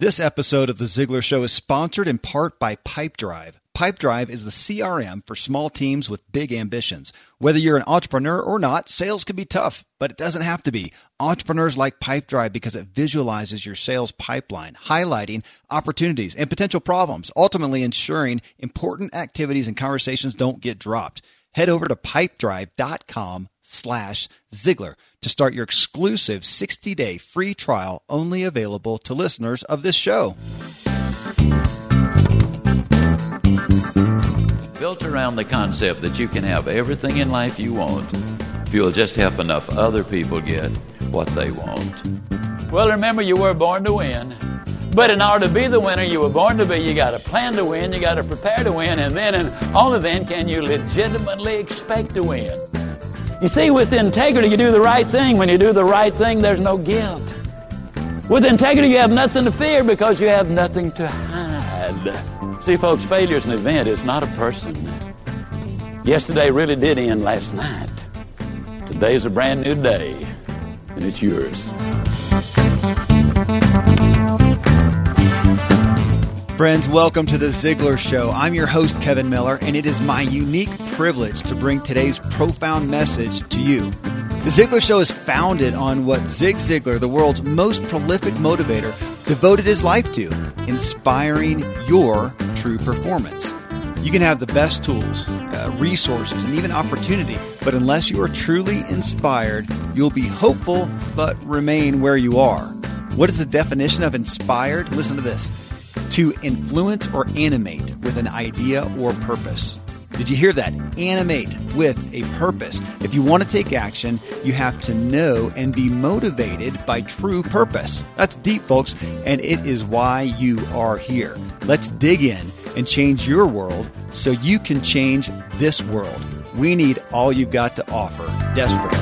This episode of The Ziglar Show is sponsored in part by Pipedrive. Pipedrive is the CRM for small teams with big ambitions. Whether you're an entrepreneur or not, sales can be tough, but it doesn't have to be. Entrepreneurs like Pipedrive because it visualizes your sales pipeline, highlighting opportunities and potential problems, ultimately ensuring important activities and conversations don't get dropped. Head over to Pipedrive.com/Ziglar to start your exclusive 60-day free trial, only available to listeners of this show. Built around the concept that you can have everything in life you want if you'll just help enough other people get what they want. Well, remember, you were born to win. But in order to be the winner you were born to be, you got to plan to win, you got to prepare to win, and then and only then can you legitimately expect to win. You see, with integrity, you do the right thing. When you do the right thing, there's no guilt. With integrity, you have nothing to fear because you have nothing to hide. See, folks, failure is an event. It's not a person. Yesterday really did end last night. Today's a brand new day, and it's yours. Friends, welcome to The Ziglar Show. I'm your host, Kevin Miller, and it is my unique privilege to bring today's profound message to you. The Ziglar Show is founded on what Zig Ziglar, the world's most prolific motivator, devoted his life to, inspiring your true performance. You can have the best tools, resources, and even opportunity, but unless you are truly inspired, you'll be hopeful but remain where you are. What is the definition of inspired? Listen to this. To influence or animate with an idea or purpose. Did you hear that? Animate with a purpose. If you want to take action, you have to know and be motivated by true purpose. That's deep, folks, and it is why you are here. Let's dig in and change your world so you can change this world. We need all you've got to offer desperately.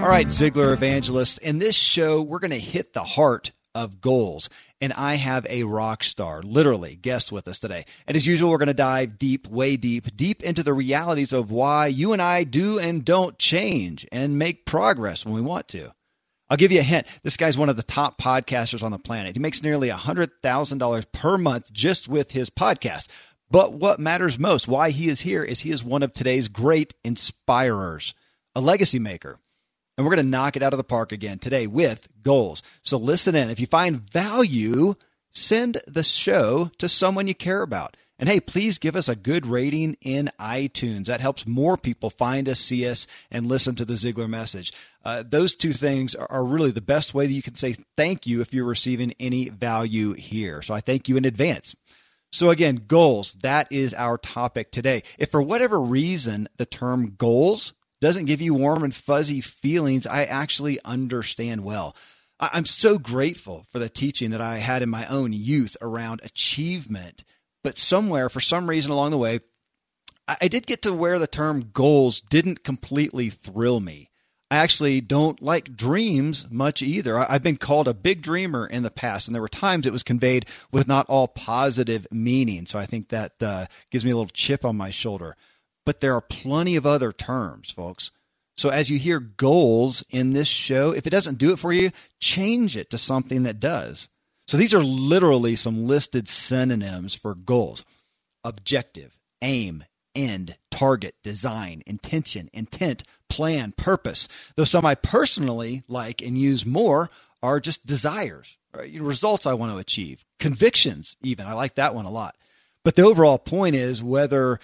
All right, Ziglar Evangelist, in this show, we're going to hit the heart of goals. And I have a rock star, literally, guest with us today. And as usual, we're going to dive deep, way deep, deep into the realities of why you and I do and don't change and make progress when we want to. I'll give you a hint. This guy's one of the top podcasters on the planet. He makes nearly $100,000 per month just with his podcast. But what matters most, why he is here, is he is one of today's great inspirers, a legacy maker. And we're going to knock it out of the park again today with goals. So listen in. If you find value, send the show to someone you care about. And hey, please give us a good rating in iTunes. That helps more people find us, see us, and listen to the Ziglar message. Those two things are really the best way that you can say thank you if you're receiving any value here. So I thank you in advance. So again, goals, that is our topic today. If for whatever reason the term goals doesn't give you warm and fuzzy feelings, I actually understand well. I'm so grateful for the teaching that I had in my own youth around achievement, but somewhere, for some reason along the way, I did get to where the term goals didn't completely thrill me. I actually don't like dreams much either. I've been called a big dreamer in the past, and there were times it was conveyed with not all positive meaning, so I think that gives me a little chip on my shoulder. But there are plenty of other terms, folks. So as you hear goals in this show, if it doesn't do it for you, change it to something that does. So these are literally some listed synonyms for goals: objective, aim, end, target, design, intention, intent, plan, purpose. Though some I personally like and use more are just desires, right? Results I want to achieve, convictions even. I like that one a lot. But the overall point is whether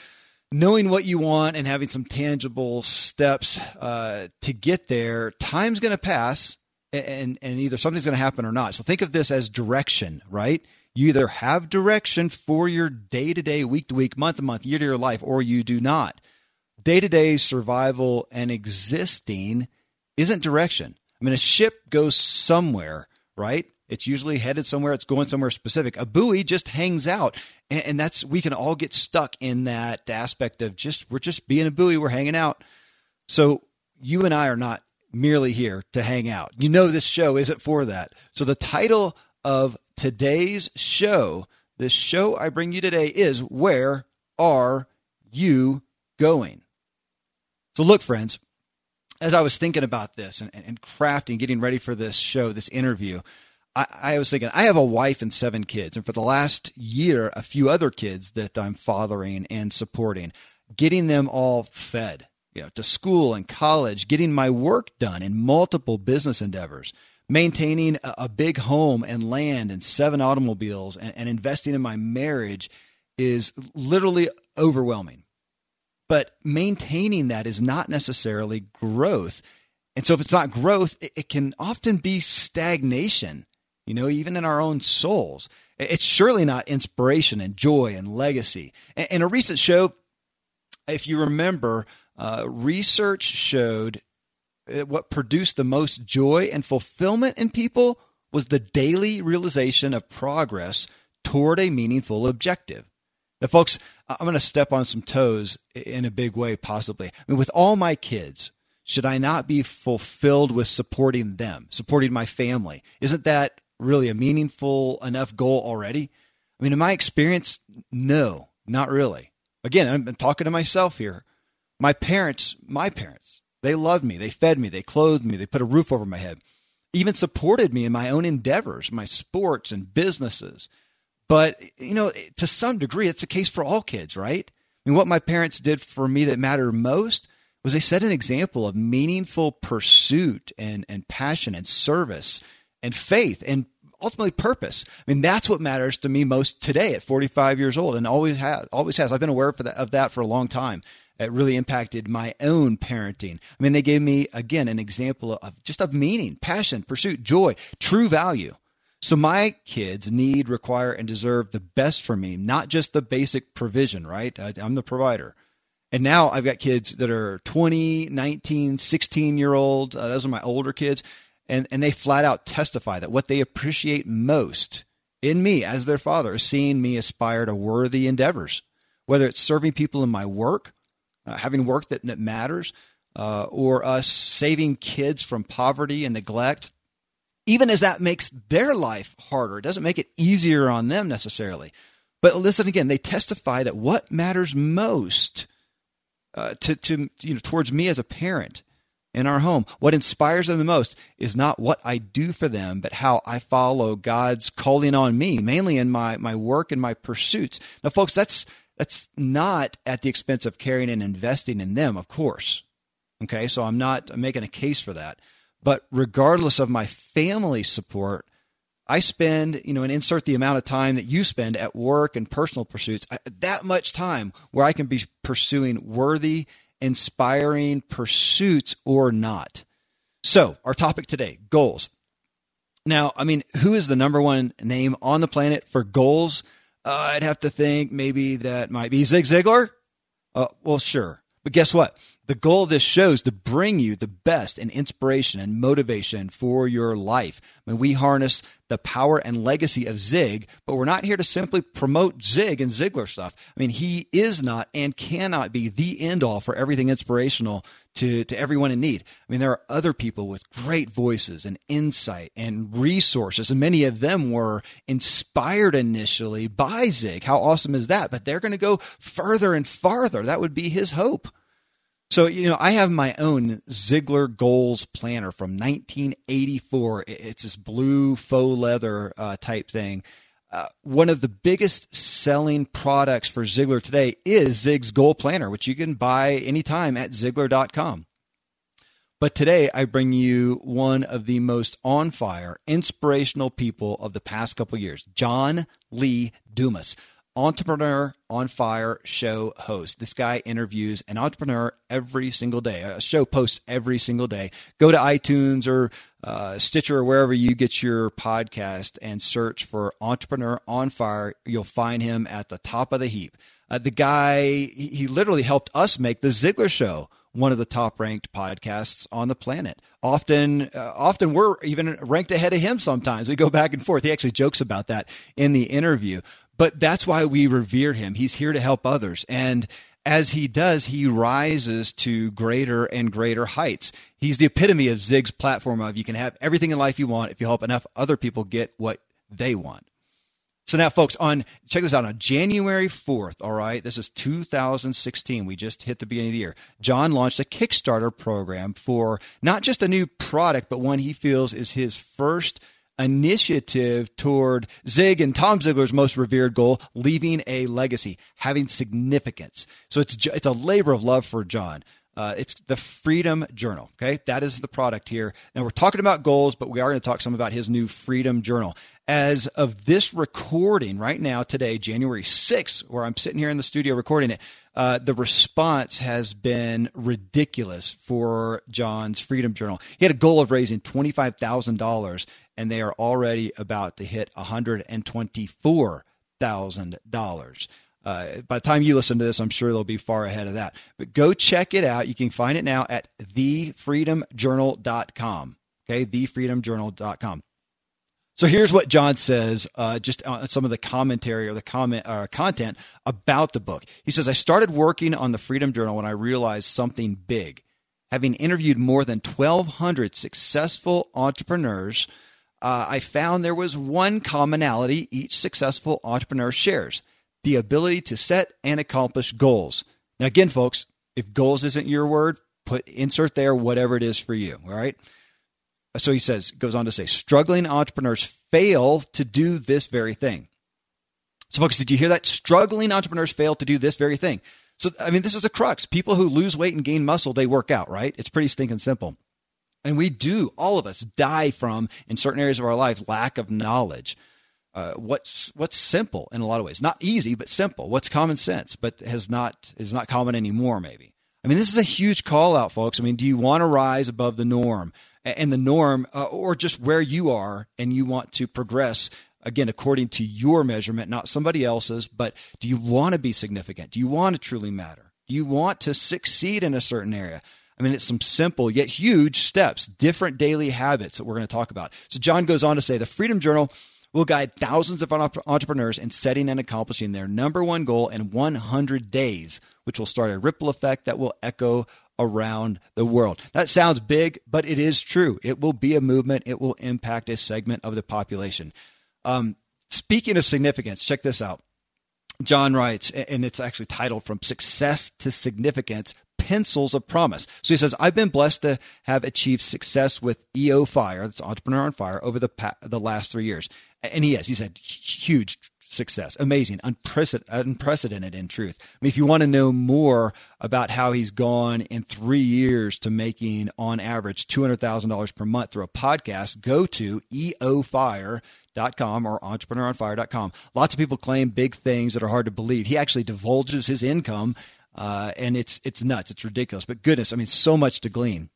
knowing what you want and having some tangible steps to get there, time's going to pass and either something's going to happen or not. So think of this as direction, right? You either have direction for your day-to-day, week-to-week, month-to-month, year-to-year life, or you do not. Day-to-day survival and existing isn't direction. I mean, a ship goes somewhere, right? It's usually headed somewhere. It's going somewhere specific. A buoy just hangs out. And that's, we can all get stuck in that aspect of just, we're just being a buoy. We're hanging out. So you and I are not merely here to hang out. You know, this show isn't for that. So the title of today's show, this show I bring you today, is Where Are You Going? So look, friends, as I was thinking about this and crafting, getting ready for this show, this interview, I was thinking, I have a wife and 7 kids. And for the last year, a few other kids that I'm fathering and supporting, getting them all fed, you know, to school and college, getting my work done in multiple business endeavors, maintaining a big home and land and 7 automobiles and investing in my marriage is literally overwhelming. But maintaining that is not necessarily growth. And so if it's not growth, it can often be stagnation, you know, even in our own souls. It's surely not inspiration and joy and legacy. In a recent show, if you remember, research showed what produced the most joy and fulfillment in people was the daily realization of progress toward a meaningful objective. Now, folks, I'm going to step on some toes in a big way, possibly. I mean, with all my kids, should I not be fulfilled with supporting them, supporting my family? Isn't that really a meaningful enough goal already? I mean, in my experience, no, not really. Again, I'm talking to myself here. My parents, they loved me. They fed me. They clothed me. They put a roof over my head, even supported me in my own endeavors, my sports and businesses. But, you know, to some degree, it's the case for all kids, right? I mean, what my parents did for me that mattered most was they set an example of meaningful pursuit and passion and service and faith and ultimately purpose. I mean, that's what matters to me most today at 45 years old and always has. I've been aware of that for a long time. It really impacted my own parenting. I mean, they gave me, again, an example of meaning, passion, pursuit, joy, true value. So my kids need, require, and deserve the best for me, not just the basic provision, right? I'm the provider. And now I've got kids that are 20, 19, 16-year-old. Those are my older kids. And they flat out testify that what they appreciate most in me as their father is seeing me aspire to worthy endeavors, whether it's serving people in my work, having work that matters, or us saving kids from poverty and neglect. Even as that makes their life harder, it doesn't make it easier on them necessarily. But listen again, they testify that what matters most towards me as a parent in our home, what inspires them the most is not what I do for them, but how I follow God's calling on me, mainly in my work and my pursuits. Now, folks, that's not at the expense of caring and investing in them, of course. Okay, so I'm not making a case for that. But regardless of my family support, I spend, you know, and insert the amount of time that you spend at work and personal pursuits, that much time where I can be pursuing worthy, inspiring pursuits or not. So our topic today, goals. Now, I mean, who is the number one name on the planet for goals? I'd have to think maybe that might be Zig Ziglar. Well, sure. But guess what? The goal of this show is to bring you the best in inspiration and motivation for your life. I mean, we harness the power and legacy of Zig, but we're not here to simply promote Zig and Ziglar stuff. I mean, he is not and cannot be the end all for everything inspirational to everyone in need. I mean, there are other people with great voices and insight and resources, and many of them were inspired initially by Zig. How awesome is that? But they're going to go further and farther. That would be his hope. So, you know, I have my own Ziglar Goals Planner from 1984. It's this blue faux leather type thing. One of the biggest selling products for Ziglar today is Zig's Goal Planner, which you can buy anytime at Ziglar.com. But today I bring you one of the most on-fire, inspirational people of the past couple of years, John Lee Dumas. Entrepreneur on Fire show host. This guy interviews an entrepreneur every single day. A show posts every single day. Go to iTunes or Stitcher or wherever you get your podcast and search for Entrepreneur on Fire. You'll find him at the top of the heap. The guy, he literally helped us make The Ziglar Show one of the top-ranked podcasts on the planet. Often we're even ranked ahead of him sometimes. We go back and forth. He actually jokes about that in the interview. But that's why we revere him. He's here to help others. And as he does, he rises to greater and greater heights. He's the epitome of Zig's platform of you can have everything in life you want if you help enough other people get what they want. So now, folks, check this out. On January 4th, all right, this is 2016. We just hit the beginning of the year. John launched a Kickstarter program for not just a new product, but one he feels is his first initiative toward Zig and Tom Ziglar's most revered goal, leaving a legacy, having significance. So it's a labor of love for John. It's the Freedom Journal, okay? That is the product here. Now, we're talking about goals, but we are going to talk some about his new Freedom Journal. As of this recording right now, today, January 6th, where I'm sitting here in the studio recording it, the response has been ridiculous for John's Freedom Journal. He had a goal of raising $25,000, and they are already about to hit $124,000. By the time you listen to this, I'm sure they'll be far ahead of that. But go check it out. You can find it now at thefreedomjournal.com. Okay, thefreedomjournal.com. So here's what John says, just on some of the commentary or the content about the book. He says, I started working on the Freedom Journal when I realized something big. Having interviewed more than 1,200 successful entrepreneurs, I found there was one commonality each successful entrepreneur shares: the ability to set and accomplish goals. Now, again, folks, if goals isn't your word, insert there whatever it is for you, all right? So he goes on to say, struggling entrepreneurs fail to do this very thing. So, folks, did you hear that? Struggling entrepreneurs fail to do this very thing. So, I mean, this is a crux. People who lose weight and gain muscle, they work out, right? It's pretty stinking simple. And we do, all of us, die from, in certain areas of our life, lack of knowledge. What's simple in a lot of ways, not easy, but simple. What's common sense, but is not common anymore. Maybe. I mean, this is a huge call out, folks. I mean, do you want to rise above the norm and the norm, or just where you are and you want to progress again, according to your measurement, not somebody else's, but do you want to be significant? Do you want to truly matter? Do you want to succeed in a certain area? I mean, it's some simple yet huge steps, different daily habits that we're going to talk about. So John goes on to say the Freedom Journal will guide thousands of entrepreneurs in setting and accomplishing their number one goal in 100 days, which will start a ripple effect that will echo around the world. That sounds big, but it is true. It will be a movement. It will impact a segment of the population. Speaking of significance, check this out. John writes, and it's actually titled From Success to Significance, Pencils of Promise. So he says, I've been blessed to have achieved success with EO Fire, that's Entrepreneur on Fire, over the last 3 years. And he's had huge success, amazing, unprecedented in truth. I mean, if you want to know more about how he's gone in 3 years to making, on average, $200,000 per month through a podcast, go to eofire.com or entrepreneuronfire.com. Lots of people claim big things that are hard to believe. He actually divulges his income, and it's nuts. It's ridiculous. But goodness, I mean, so much to glean.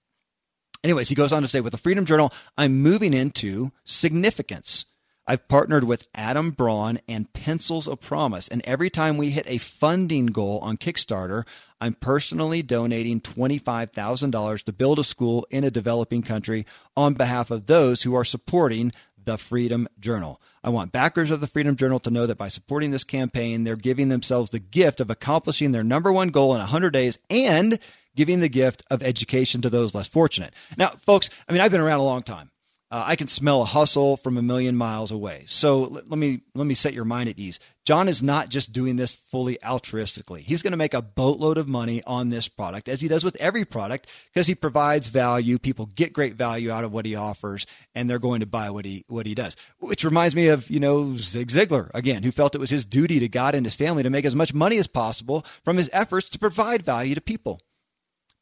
Anyways, he goes on to say, with the Freedom Journal, I'm moving into significance. I've partnered with Adam Braun and Pencils of Promise, and every time we hit a funding goal on Kickstarter, I'm personally donating $25,000 to build a school in a developing country on behalf of those who are supporting the Freedom Journal. I want backers of the Freedom Journal to know that by supporting this campaign, they're giving themselves the gift of accomplishing their number one goal in 100 days and giving the gift of education to those less fortunate. Now, folks, I mean, I've been around a long time. I can smell a hustle from a million miles away. So let me set your mind at ease. John is not just doing this fully altruistically. He's going to make a boatload of money on this product, as he does with every product, because he provides value. People get great value out of what he offers, and they're going to buy what he does. Which reminds me of, Zig Ziglar, again, who felt it was his duty to God and his family to make as much money as possible from his efforts to provide value to people,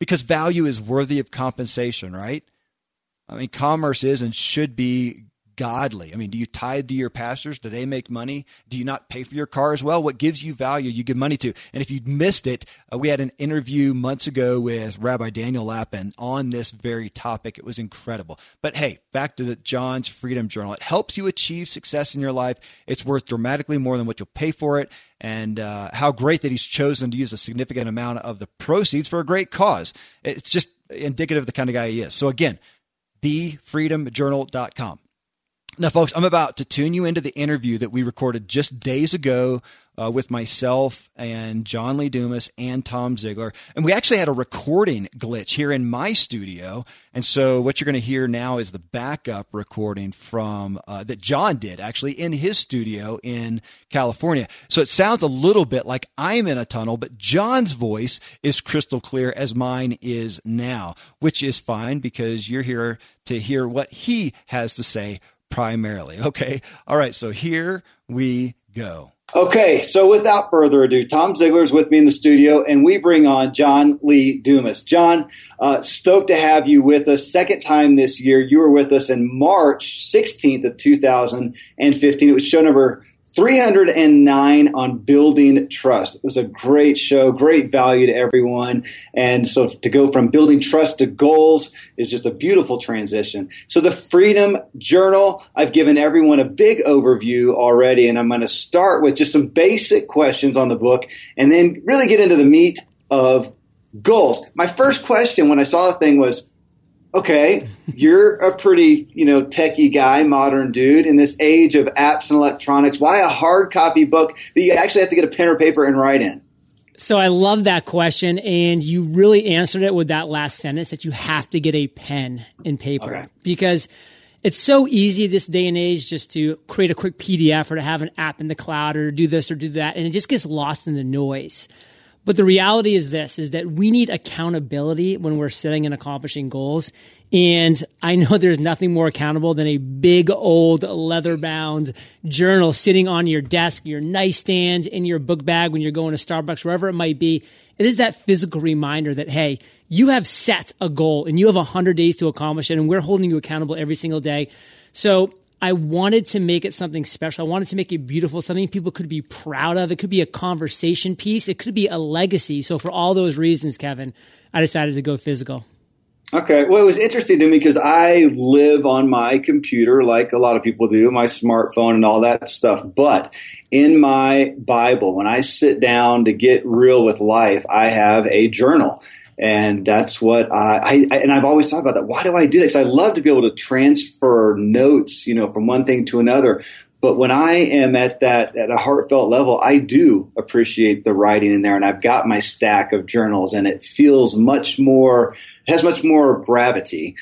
because value is worthy of compensation, right? I mean, commerce is and should be godly. I mean, do you tithe to your pastors? Do they make money? Do you not pay for your car as well? What gives you value, you give money to. And if you missed it, we had an interview months ago with Rabbi Daniel Lappin on this very topic. It was incredible. But hey, back to John's Freedom Journal. It helps you achieve success in your life. It's worth dramatically more than what you'll pay for it. And how great that he's chosen to use a significant amount of the proceeds for a great cause. It's just indicative of the kind of guy he is. So again, thefreedomjournal.com. Now, folks, I'm about to tune you into the interview that we recorded just days ago with myself and John Lee Dumas and Tom Ziglar. And we actually had a recording glitch here in my studio. And so what you're going to hear now is the backup recording from that John did actually in his studio in California. So it sounds a little bit like I'm in a tunnel, but John's voice is crystal clear as mine is now, which is fine because you're here to hear what he has to say primarily. Okay. All right. So here we go. Okay. So without further ado, Tom Ziglar is with me in the studio and we bring on John Lee Dumas. John, stoked to have you with us. Second time this year. You were with us in March 16th of 2015. It was show number 309 on building trust. It was a great show, great value to everyone. And so to go from building trust to goals is just a beautiful transition. So the Freedom Journal, I've given everyone a big overview already, and I'm going to start with just some basic questions on the book and then really get into the meat of goals. My first question when I saw the thing was, okay, you're a pretty, techie guy, modern dude in this age of apps and electronics. Why a hard copy book that you actually have to get a pen or paper and write in? So I love that question. And you really answered it with that last sentence that you have to get a pen and paper because it's so easy this day and age just to create a quick PDF or to have an app in the cloud or do this or do that. And it just gets lost in the noise. But the reality is this, is that we need accountability when we're setting and accomplishing goals. And I know there's nothing more accountable than a big old leather-bound journal sitting on your desk, your nightstand, in your book bag when you're going to Starbucks, wherever it might be. It is that physical reminder that, hey, you have set a goal and you have 100 days to accomplish it, and we're holding you accountable every single day. So I wanted to make it something special. I wanted to make it beautiful, something people could be proud of. It could be a conversation piece. It could be a legacy. So for all those reasons, Kevin, I decided to go physical. Okay. Well, it was interesting to me because I live on my computer like a lot of people do, my smartphone and all that stuff. But in my Bible, when I sit down to get real with life, I have a journal. And that's what I've always thought about that. Why do I do that? Because I love to be able to transfer notes, from one thing to another. But when I am at a heartfelt level, I do appreciate the writing in there. And I've got my stack of journals and it feels much more, it has much more gravity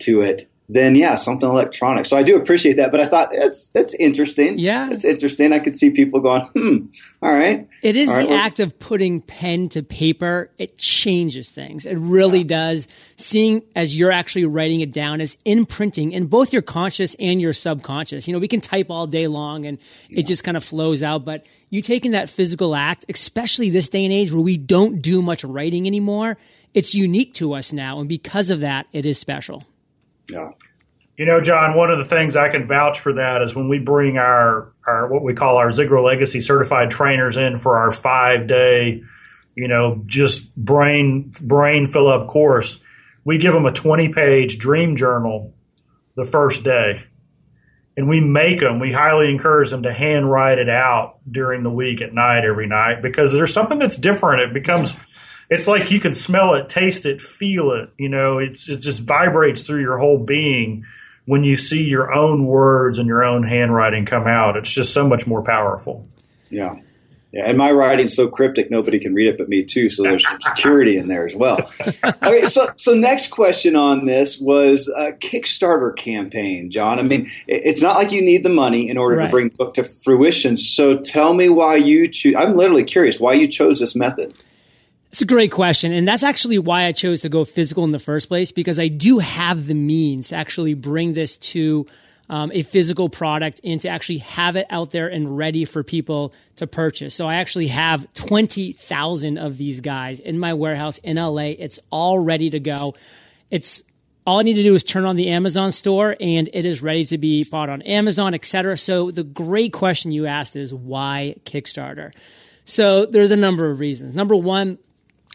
to it than, something electronic. So I do appreciate that. But I thought, that's interesting. Yeah. It's interesting. I could see people going, all right. It is the act of putting pen to paper. It changes things. It really does. Seeing as you're actually writing it down is imprinting in both your conscious and your subconscious. We can type all day long and it just kind of flows out. But you taking that physical act, especially this day and age where we don't do much writing anymore, it's unique to us now. And because of that, it is special. Yeah. John, one of the things I can vouch for that is when we bring our what we call our Ziglar Legacy certified trainers in for our 5-day, just brain fill up course, we give them a 20-page dream journal the first day. And we highly encourage them to hand write it out during the week at night, every night, because there's something that's different. It becomes it's like you can smell it, taste it, feel it. It just vibrates through your whole being when you see your own words and your own handwriting come out. It's just so much more powerful. Yeah. Yeah, and my writing's so cryptic, nobody can read it but me too, so there's some security in there as well. Okay, so next question on this was a Kickstarter campaign, John. I mean, it's not like you need the money in order to bring the book to fruition. So tell me why you choose – I'm literally curious why you chose this method. It's a great question. And that's actually why I chose to go physical in the first place, because I do have the means to actually bring this to a physical product and to actually have it out there and ready for people to purchase. So I actually have 20,000 of these guys in my warehouse in LA. It's all ready to go. All I need to do is turn on the Amazon store and it is ready to be bought on Amazon, et cetera. So the great question you asked is why Kickstarter? So there's a number of reasons. Number one,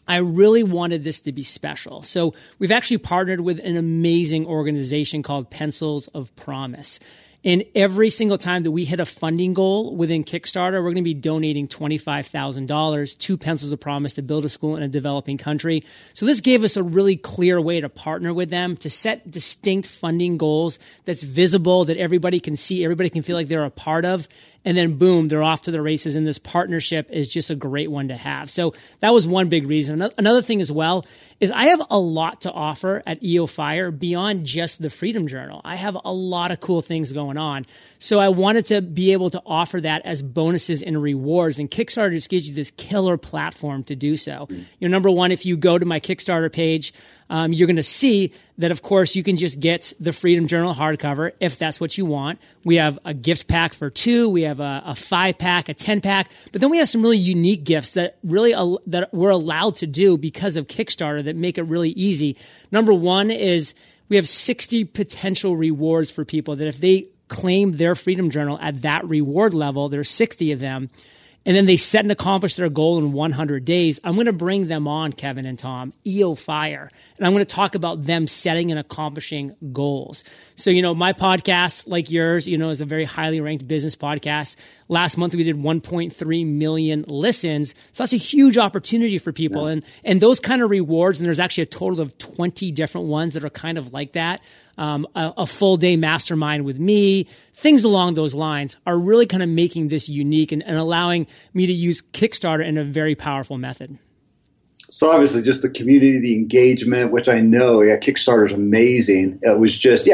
I really wanted this to be special. So we've actually partnered with an amazing organization called Pencils of Promise. And every single time that we hit a funding goal within Kickstarter, we're going to be donating $25,000 to Pencils of Promise to build a school in a developing country. So this gave us a really clear way to partner with them, to set distinct funding goals that's visible, that everybody can see, everybody can feel like they're a part of. And then boom, they're off to the races. And this partnership is just a great one to have. So that was one big reason. Another thing as well is I have a lot to offer at EO Fire beyond just the Freedom Journal. I have a lot of cool things going on. So I wanted to be able to offer that as bonuses and rewards. And Kickstarter just gives you this killer platform to do so. You know, number one, if you go to my Kickstarter page, you're going to see that, of course, you can just get the Freedom Journal hardcover if that's what you want. We have a gift pack for two. We have a 5-pack, a 10-pack. But then we have some really unique gifts that really that we're allowed to do because of Kickstarter that make it really easy. Number one is we have 60 potential rewards for people that if they claim their Freedom Journal at that reward level, there's 60 of them, and then they set and accomplish their goal in 100 days, I'm going to bring them on, Kevin and Tom, EO Fire. And I'm going to talk about them setting and accomplishing goals. So, you know, my podcast, like yours, you know, is a very highly ranked business podcast. Last month, we did 1.3 million listens. So that's a huge opportunity for people. Yeah. And those kind of rewards, and there's actually a total of 20 different ones that are kind of like that. A full-day mastermind with me, things along those lines are really kind of making this unique and allowing me to use Kickstarter in a very powerful method. So obviously just the community, the engagement, which I know, Kickstarter is amazing. It was just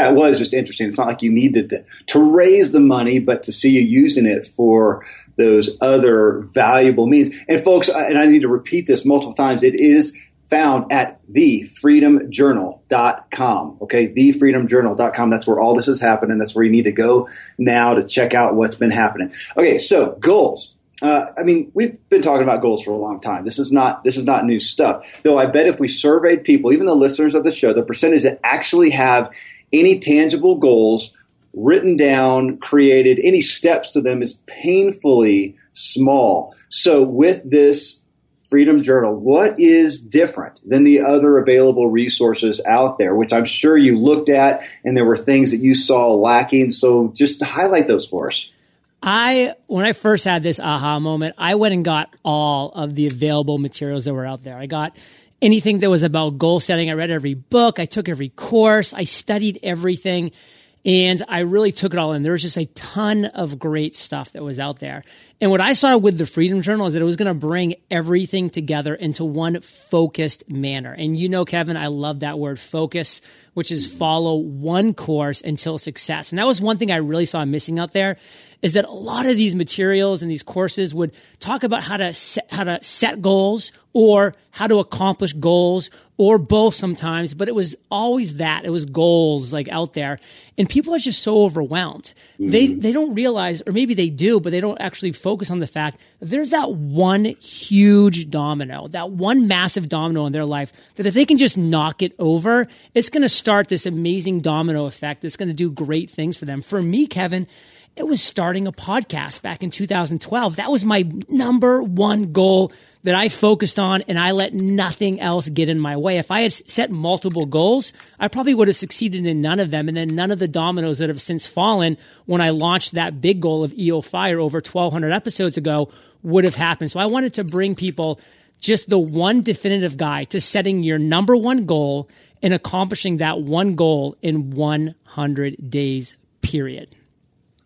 interesting. It's not like you needed to raise the money, but to see you using it for those other valuable means. And folks, and I need to repeat this multiple times, it is found at thefreedomjournal.com. Okay, thefreedomjournal.com. That's where all this is happening. That's where you need to go now to check out what's been happening. Okay, so goals. I mean, we've been talking about goals for a long time. This is not new stuff. Though I bet if we surveyed people, even the listeners of the show, the percentage that actually have any tangible goals written down, created, any steps to them is painfully small. So with this Freedom Journal, what is different than the other available resources out there, which I'm sure you looked at and there were things that you saw lacking? So just to highlight those for us. When I first had this aha moment, I went and got all of the available materials that were out there. I got anything that was about goal setting. I read every book. I took every course. I studied everything. And I really took it all in. There was just a ton of great stuff that was out there. And what I saw with the Freedom Journal is that it was going to bring everything together into one focused manner. And you know, Kevin, I love that word focus, which is follow one course until success. And that was one thing I really saw missing out there is that a lot of these materials and these courses would talk about how to set goals or how to accomplish goals or both sometimes, but it was always that. It was goals like out there. And people are just so overwhelmed. Mm-hmm. They don't realize, or maybe they do, but they don't actually focus on the fact that there's that one huge domino, that one massive domino in their life that if they can just knock it over, it's going to start this amazing domino effect that's going to do great things for them. For me, Kevin, it was starting a podcast back in 2012. That was my number one goal that I focused on, and I let nothing else get in my way. If I had set multiple goals, I probably would have succeeded in none of them, and then none of the dominoes that have since fallen when I launched that big goal of EO Fire over 1,200 episodes ago would have happened. So I wanted to bring people just the one definitive guide to setting your number one goal and accomplishing that one goal in 100 days, period.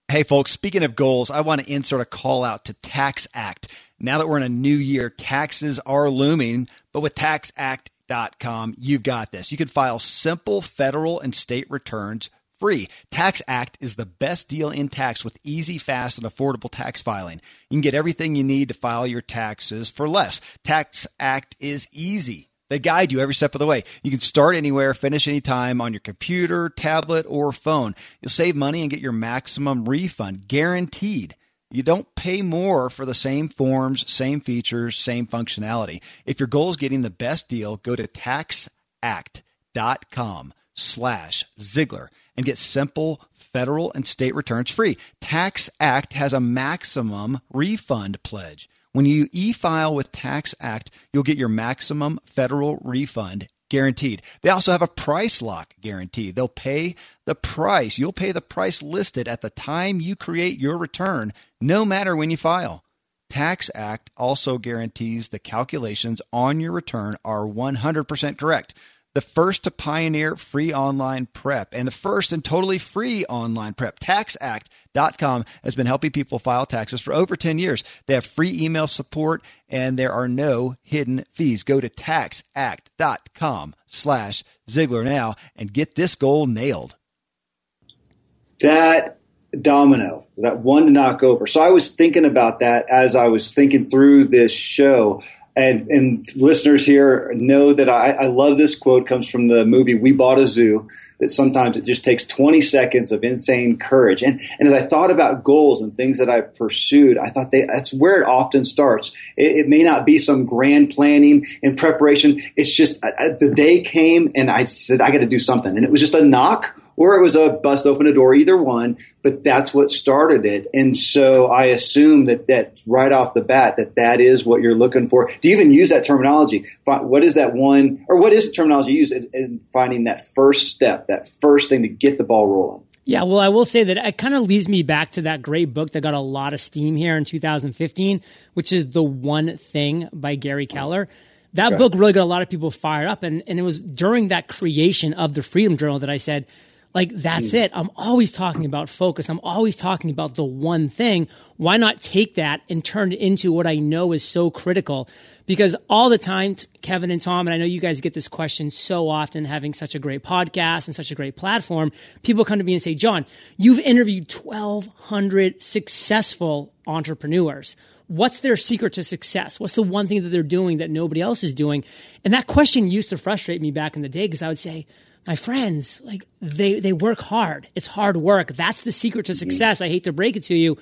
Hey, folks, speaking of goals, I want to insert a call out to Tax Act. Now that we're in a new year, taxes are looming, but with TaxAct.com, you've got this. You can file simple federal and state returns free. Tax Act is the best deal in tax with easy, fast, and affordable tax filing. You can get everything you need to file your taxes for less. Tax Act is easy. They guide you every step of the way. You can start anywhere, finish anytime on your computer, tablet, or phone. You'll save money and get your maximum refund, guaranteed. You don't pay more for the same forms, same features, same functionality. If your goal is getting the best deal, go to taxact.com/Ziglar and get simple federal and state returns free. Tax Act has a maximum refund pledge. When you e-file with Tax Act, you'll get your maximum federal refund guaranteed. They also have a price lock guarantee. They'll pay the price. You'll pay the price listed at the time you create your return, no matter when you file. Tax Act also guarantees the calculations on your return are 100% correct. The first to pioneer free online prep and the first and totally free online prep. Taxact.com has been helping people file taxes for over 10 years. They have free email support and there are no hidden fees. Go to taxact.com/Ziglar now and get this goal nailed. That domino, that one to knock over. So I was thinking about that as I was thinking through this show. And listeners here know that I love this quote. It comes from the movie We Bought a Zoo, that sometimes it just takes 20 seconds of insane courage. And as I thought about goals and things that I pursued, I thought that's where it often starts. It may not be some grand planning and preparation. It's just the day came and I said, I got to do something. And it was just a knock or it was a bust open a door, either one, but that's what started it. And so I assume that right off the bat, that is what you're looking for. Do you even use that terminology? What is that one, or what is the terminology you use in finding that first step, that first thing to get the ball rolling? Yeah, well, I will say that it kind of leads me back to that great book that got a lot of steam here in 2015, which is The One Thing by Gary Keller. That book really got a lot of people fired up. And it was during that creation of the Freedom Journal that I said, like, that's it. I'm always talking about focus. I'm always talking about the one thing. Why not take that and turn it into what I know is so critical? Because all the time, Kevin and Tom, and I know you guys get this question so often, having such a great podcast and such a great platform, people come to me and say, John, you've interviewed 1,200 successful entrepreneurs. What's their secret to success? What's the one thing that they're doing that nobody else is doing? And that question used to frustrate me back in the day because I would say, my friends, like they work hard. It's hard work. That's the secret to success. I hate to break it to you.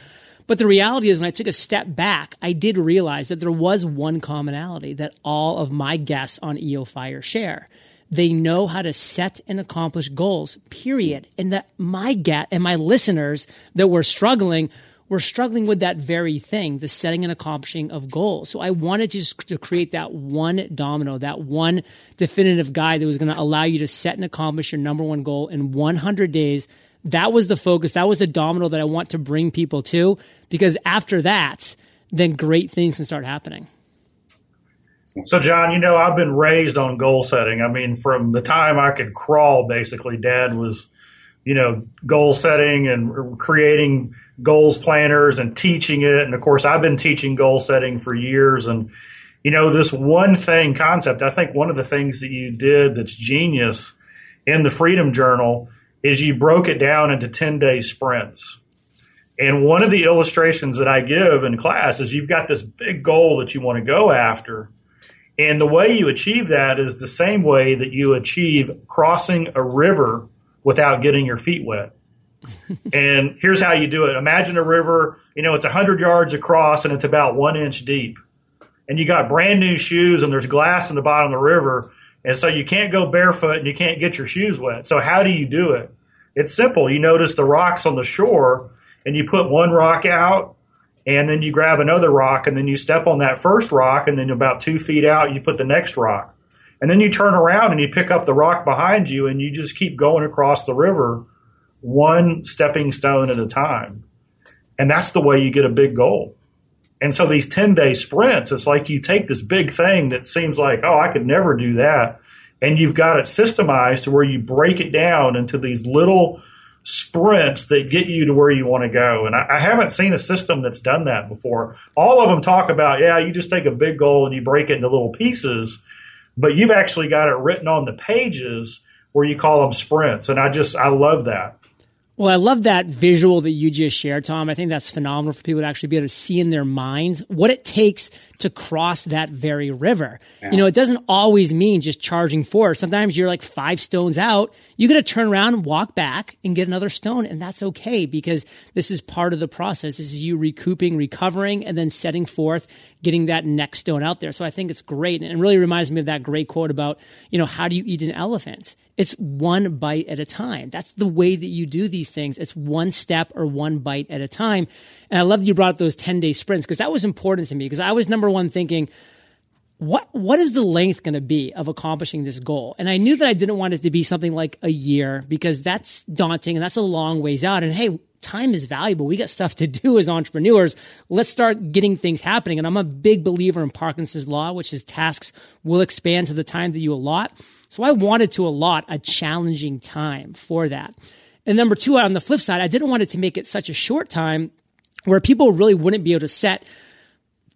But the reality is when I took a step back, I did realize that there was one commonality that all of my guests on EO Fire share. They know how to set and accomplish goals, period. And that my guest and my listeners that were struggling with that very thing, the setting and accomplishing of goals. So I wanted to create that one domino, that one definitive guide that was going to allow you to set and accomplish your number one goal in 100 days. That was the focus. That was the domino that I want to bring people to, because after that, then great things can start happening. So, John, you know, I've been raised on goal setting. I mean, from the time I could crawl, basically, Dad was, you know, goal setting and creating goals planners and teaching it. And of course, I've been teaching goal setting for years. And, you know, this one thing concept, I think one of the things that you did that's genius in the Freedom Journal is you broke it down into 10-day sprints. And one of the illustrations that I give in class is you've got this big goal that you want to go after. And the way you achieve that is the same way that you achieve crossing a river without getting your feet wet. And here's how you do it. Imagine a river, you know, it's 100 yards across and it's about 1 inch deep. And you got brand new shoes and there's glass in the bottom of the river. And so you can't go barefoot and you can't get your shoes wet. So how do you do it? It's simple. You notice the rocks on the shore and you put one rock out and then you grab another rock and then you step on that first rock and then about 2 feet out, you put the next rock. And then you turn around and you pick up the rock behind you and you just keep going across the river, one stepping stone at a time. And that's the way you get a big goal. And so these 10-day sprints, it's like you take this big thing that seems like, oh, I could never do that. And you've got it systemized to where you break it down into these little sprints that get you to where you want to go. And I haven't seen a system that's done that before. All of them talk about, yeah, you just take a big goal and you break it into little pieces. But you've actually got it written on the pages where you call them sprints. And I love that. Well, I love that visual that you just shared, Tom. I think that's phenomenal for people to actually be able to see in their minds what it takes to cross that very river. Yeah. You know, it doesn't always mean just charging forward. Sometimes you're like 5 stones out. You got to turn around and walk back and get another stone. And that's okay, because this is part of the process. This is you recouping, recovering, and then setting forth, getting that next stone out there. So I think it's great. And it really reminds me of that great quote about, you know, how do you eat an elephant? It's one bite at a time. That's the way that you do these things. It's one step or one bite at a time. And I love that you brought up those 10-day sprints, because that was important to me, because I was, number one, thinking, what is the length going to be of accomplishing this goal? And I knew that I didn't want it to be something like a year, because that's daunting and that's a long ways out. And hey, time is valuable. We got stuff to do as entrepreneurs. Let's start getting things happening. And I'm a big believer in Parkinson's Law, which is tasks will expand to the time that you allot. So I wanted to allot a challenging time for that. And number two, on the flip side, I didn't want it to make it such a short time where people really wouldn't be able to set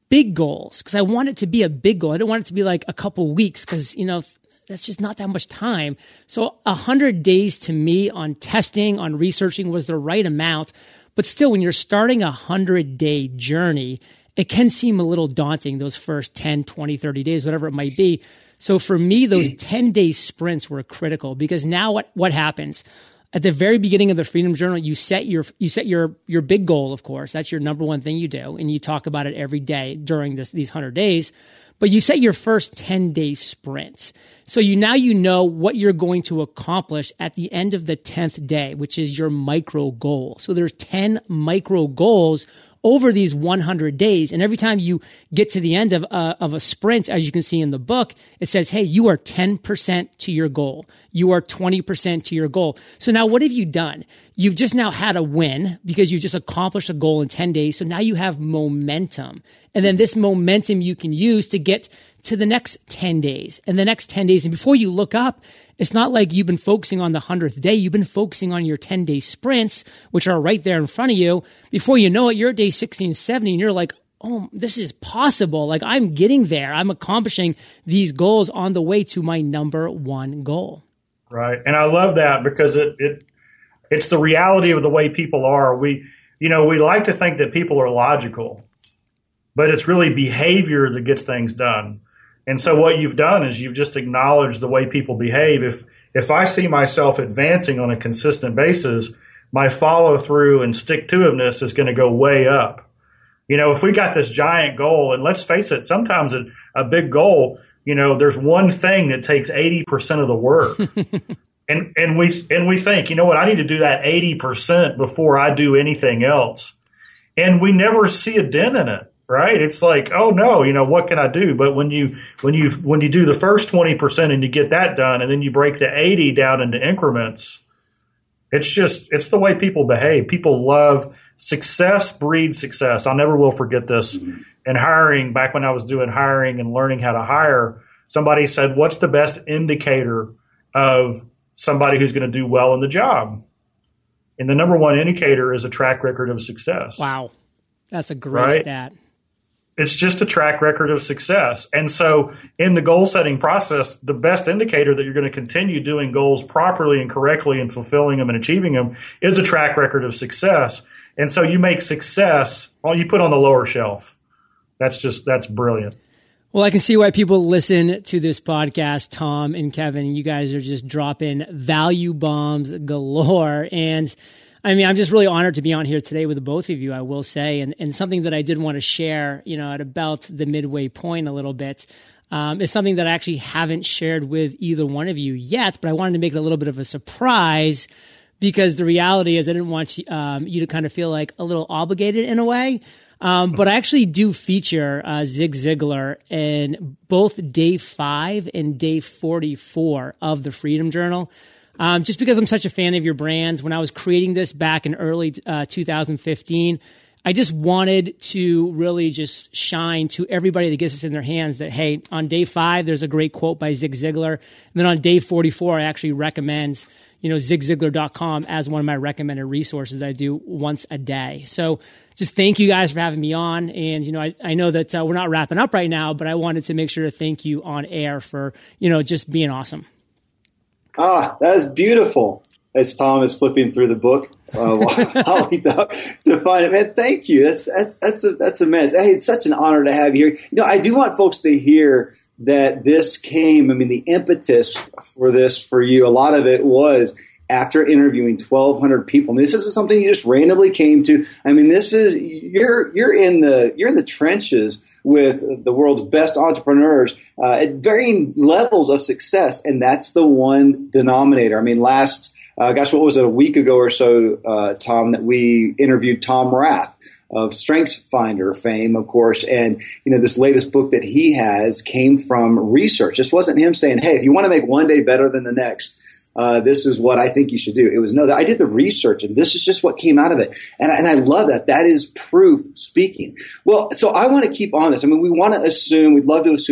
big goals, because I want it to be a big goal. I didn't want it to be like a couple weeks, because, you know, that's just not that much time. So 100 days to me on testing, on researching was the right amount. But still, when you're starting a 100-day journey, it can seem a little daunting, those first 10, 20, 30 days, whatever it might be. So for me, those 10-day sprints were critical, because now what happens? At the very beginning of the Freedom Journal, you set your big goal, of course. That's your number one thing you do, and you talk about it every day during these 100 days. But you set your first 10-day sprint. So now you know what you're going to accomplish at the end of the 10th day, which is your micro goal. So there's 10 micro goals over these 100 days. And every time you get to the end of a sprint, as you can see in the book, it says, hey, you are 10% to your goal. You are 20% to your goal. So now what have you done? You've just now had a win, because you just accomplished a goal in 10 days. So now you have momentum. And then this momentum you can use to get to the next 10 days and the next 10 days. And before you look up, it's not like you've been focusing on the 100th day. You've been focusing on your 10-day sprints, which are right there in front of you. Before you know it, you're at day 60 and 70, and you're like, oh, this is possible. Like, I'm getting there. I'm accomplishing these goals on the way to my number one goal. Right. And I love that, because it's the reality of the way people are. We like to think that people are logical, but it's really behavior that gets things done. And so what you've done is you've just acknowledged the way people behave. If I see myself advancing on a consistent basis, my follow-through and stick-to-iveness is going to go way up. You know, if we got this giant goal, and let's face it, sometimes a big goal, you know, there's one thing that takes 80% of the work. and we think, you know what, I need to do that 80% before I do anything else. And we never see a dent in it. Right. It's like, oh, no, you know, what can I do? But when you do the first 20% and you get that done, and then you break the 80 down into increments, it's the way people behave. People love success, breeds success. I never will forget this. Mm-hmm. In hiring, back when I was doing hiring and learning how to hire, somebody said, what's the best indicator of somebody who's going to do well in the job? And the number one indicator is a track record of success. Wow. That's a great stat. It's just a track record of success. And so in the goal setting process, the best indicator that you're going to continue doing goals properly and correctly and fulfilling them and achieving them is a track record of success. And so you make success, you put on the lower shelf. That's brilliant. Well, I can see why people listen to this podcast, Tom and Kevin. You guys are just dropping value bombs galore. And I mean, I'm just really honored to be on here today with the both of you, I will say, and something that I did want to share, you know, at about the midway point a little bit, is something that I actually haven't shared with either one of you yet, but I wanted to make it a little bit of a surprise, because the reality is I didn't want you to kind of feel like a little obligated in a way. But I actually do feature Zig Ziglar in both day 5 and day 44 of the Freedom Journal. Just because I'm such a fan of your brands, when I was creating this back in early 2015, I just wanted to really just shine to everybody that gets this in their hands that, hey, on day 5, there's a great quote by Zig Ziglar. And then on day 44, I actually recommend, you know, ZigZiglar.com as one of my recommended resources that I do once a day. So just thank you guys for having me on. And, you know, I know that we're not wrapping up right now, but I wanted to make sure to thank you on air for, you know, just being awesome. Ah, that is beautiful. As Tom is flipping through the book, while he to find it, man. Thank you. That's immense. Hey, it's such an honor to have you here. You know, I do want folks to hear that this came. I mean, the impetus for this for you, a lot of it was after interviewing 1,200 people. I mean, this isn't something you just randomly came to. I mean, this is you're in the trenches with the world's best entrepreneurs at varying levels of success, and that's the one denominator. I mean, what was it, a week ago or so, Tom, that we interviewed Tom Rath of StrengthsFinder fame, of course. And, you know, this latest book that he has came from research. This wasn't him saying, hey, if you want to make one day better than the next, this is what I think you should do. It was, no, I did the research, and this is just what came out of it. And I love that. That is proof speaking. Well, so I want to keep on this. I mean, we'd love to assume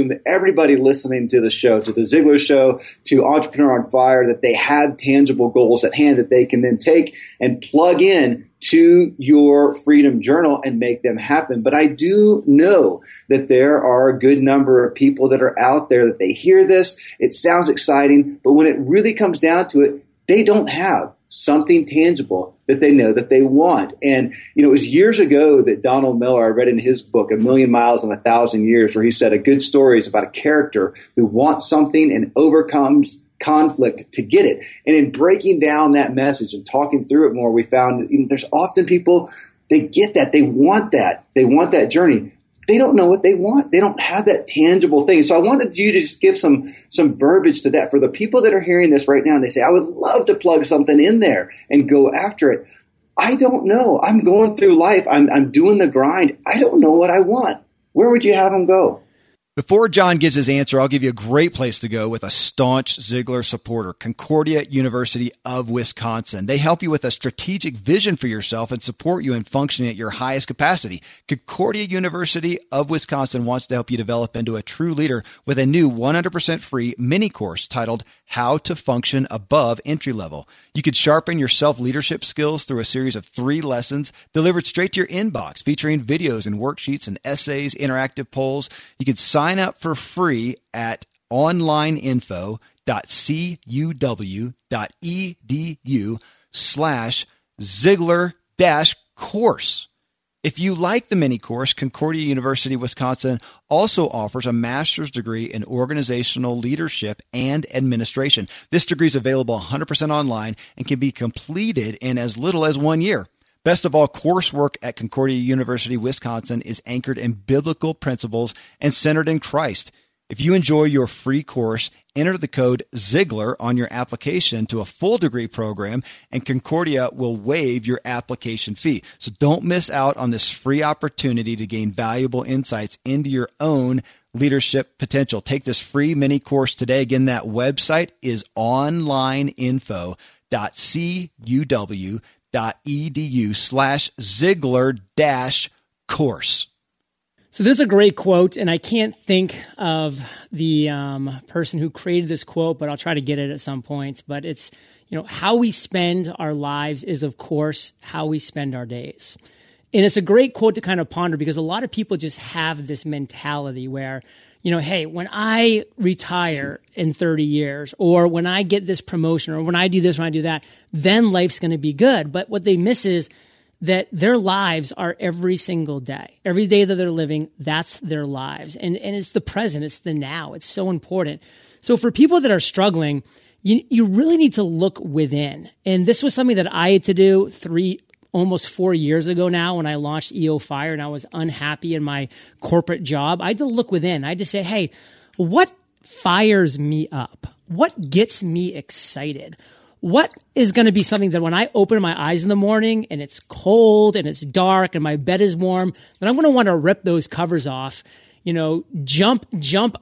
that everybody listening to the show, to The Ziglar Show, to Entrepreneur on Fire, that they have tangible goals at hand that they can then take and plug in to your Freedom Journal and make them happen. But I do know that there are a good number of people that are out there that they hear this, it sounds exciting, but when it really comes down to it, they don't have something tangible that they know that they want. And, you know, it was years ago that Donald Miller, I read in his book, A Million Miles in a Thousand Years, where he said a good story is about a character who wants something and overcomes conflict to get it. And in breaking down that message and talking through it more, we found that there's often people, they get that. They want that. They want that journey. They don't know what they want. They don't have that tangible thing. So I wanted you to just give some verbiage to that for the people that are hearing this right now. And they say, I would love to plug something in there and go after it. I don't know. I'm going through life. I'm doing the grind. I don't know what I want. Where would you have them go? Before John gives his answer, I'll give you a great place to go with a staunch Ziglar supporter, Concordia University of Wisconsin. They help you with a strategic vision for yourself and support you in functioning at your highest capacity. Concordia University of Wisconsin wants to help you develop into a true leader with a new 100% free mini course titled How to Function Above Entry Level. You could sharpen your self-leadership skills through a series of 3 lessons delivered straight to your inbox, featuring videos and worksheets and essays, interactive polls. You could sign up for free at onlineinfo.cuw.edu/Ziglar-course. If you like the mini course, Concordia University, Wisconsin also offers a master's degree in organizational leadership and administration. This degree is available 100% online and can be completed in as little as 1 year. Best of all, coursework at Concordia University, Wisconsin is anchored in biblical principles and centered in Christ. If you enjoy your free course, enter the code Ziglar on your application to a full degree program, and Concordia will waive your application fee. So don't miss out on this free opportunity to gain valuable insights into your own leadership potential. Take this free mini course today. Again, that website is onlineinfo.cuw.edu/Ziglar-course. So this is a great quote, and I can't think of the person who created this quote, but I'll try to get it at some point. But it's, you know, how we spend our lives is, of course, how we spend our days. And it's a great quote to kind of ponder, because a lot of people just have this mentality where, you know, hey, when I retire in 30 years, or when I get this promotion, or when I do this, when I do that, then life's going to be good. But what they miss is that their lives are every single day. Every day that they're living, that's their lives. And it's the present. It's the now. It's so important. So for people that are struggling, you really need to look within. And this was something that I had to do almost 4 years ago now, when I launched EO Fire and I was unhappy in my corporate job. I had to look within. I had to say, hey, what fires me up? What gets me excited? What is going to be something that when I open my eyes in the morning and it's cold and it's dark and my bed is warm, then I'm going to want to rip those covers off, you know, jump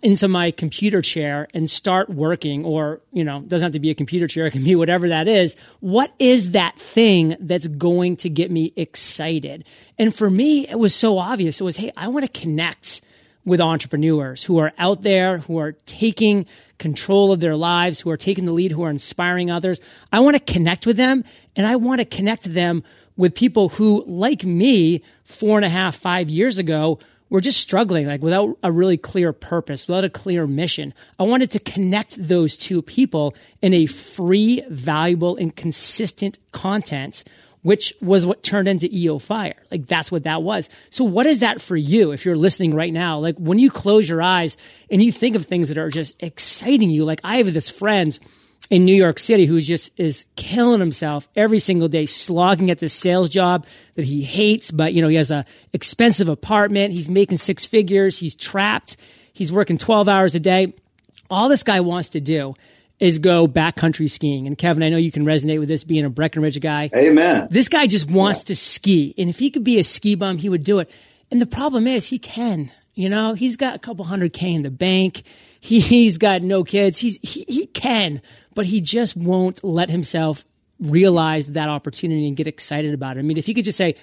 into my computer chair and start working, or, you know, doesn't have to be a computer chair. It can be whatever that is. What is that thing that's going to get me excited? And for me, it was so obvious. It was, hey, I want to connect with entrepreneurs who are out there, who are taking control of their lives, who are taking the lead, who are inspiring others. I want to connect with them, and I want to connect them with people who, like me, 4.5, 5 years ago, we're just struggling, like without a really clear purpose, without a clear mission. I wanted to connect those two people in a free, valuable, and consistent content, which was what turned into EO Fire. Like, that's what that was. So what is that for you if you're listening right now? Like, when you close your eyes and you think of things that are just exciting you, like I have this friend in New York City who just is killing himself every single day, slogging at this sales job that he hates. But, you know, he has a expensive apartment. He's making six figures. He's trapped. He's working 12 hours a day. All this guy wants to do is go backcountry skiing. And Kevin, I know you can resonate with this being a Breckenridge guy. Amen. This guy just wants to ski. And if he could be a ski bum, he would do it. And the problem is he can, you know, he's got a couple $100K in the bank. He's got no kids. He can, but he just won't let himself realize that opportunity and get excited about it. I mean, if he could just say,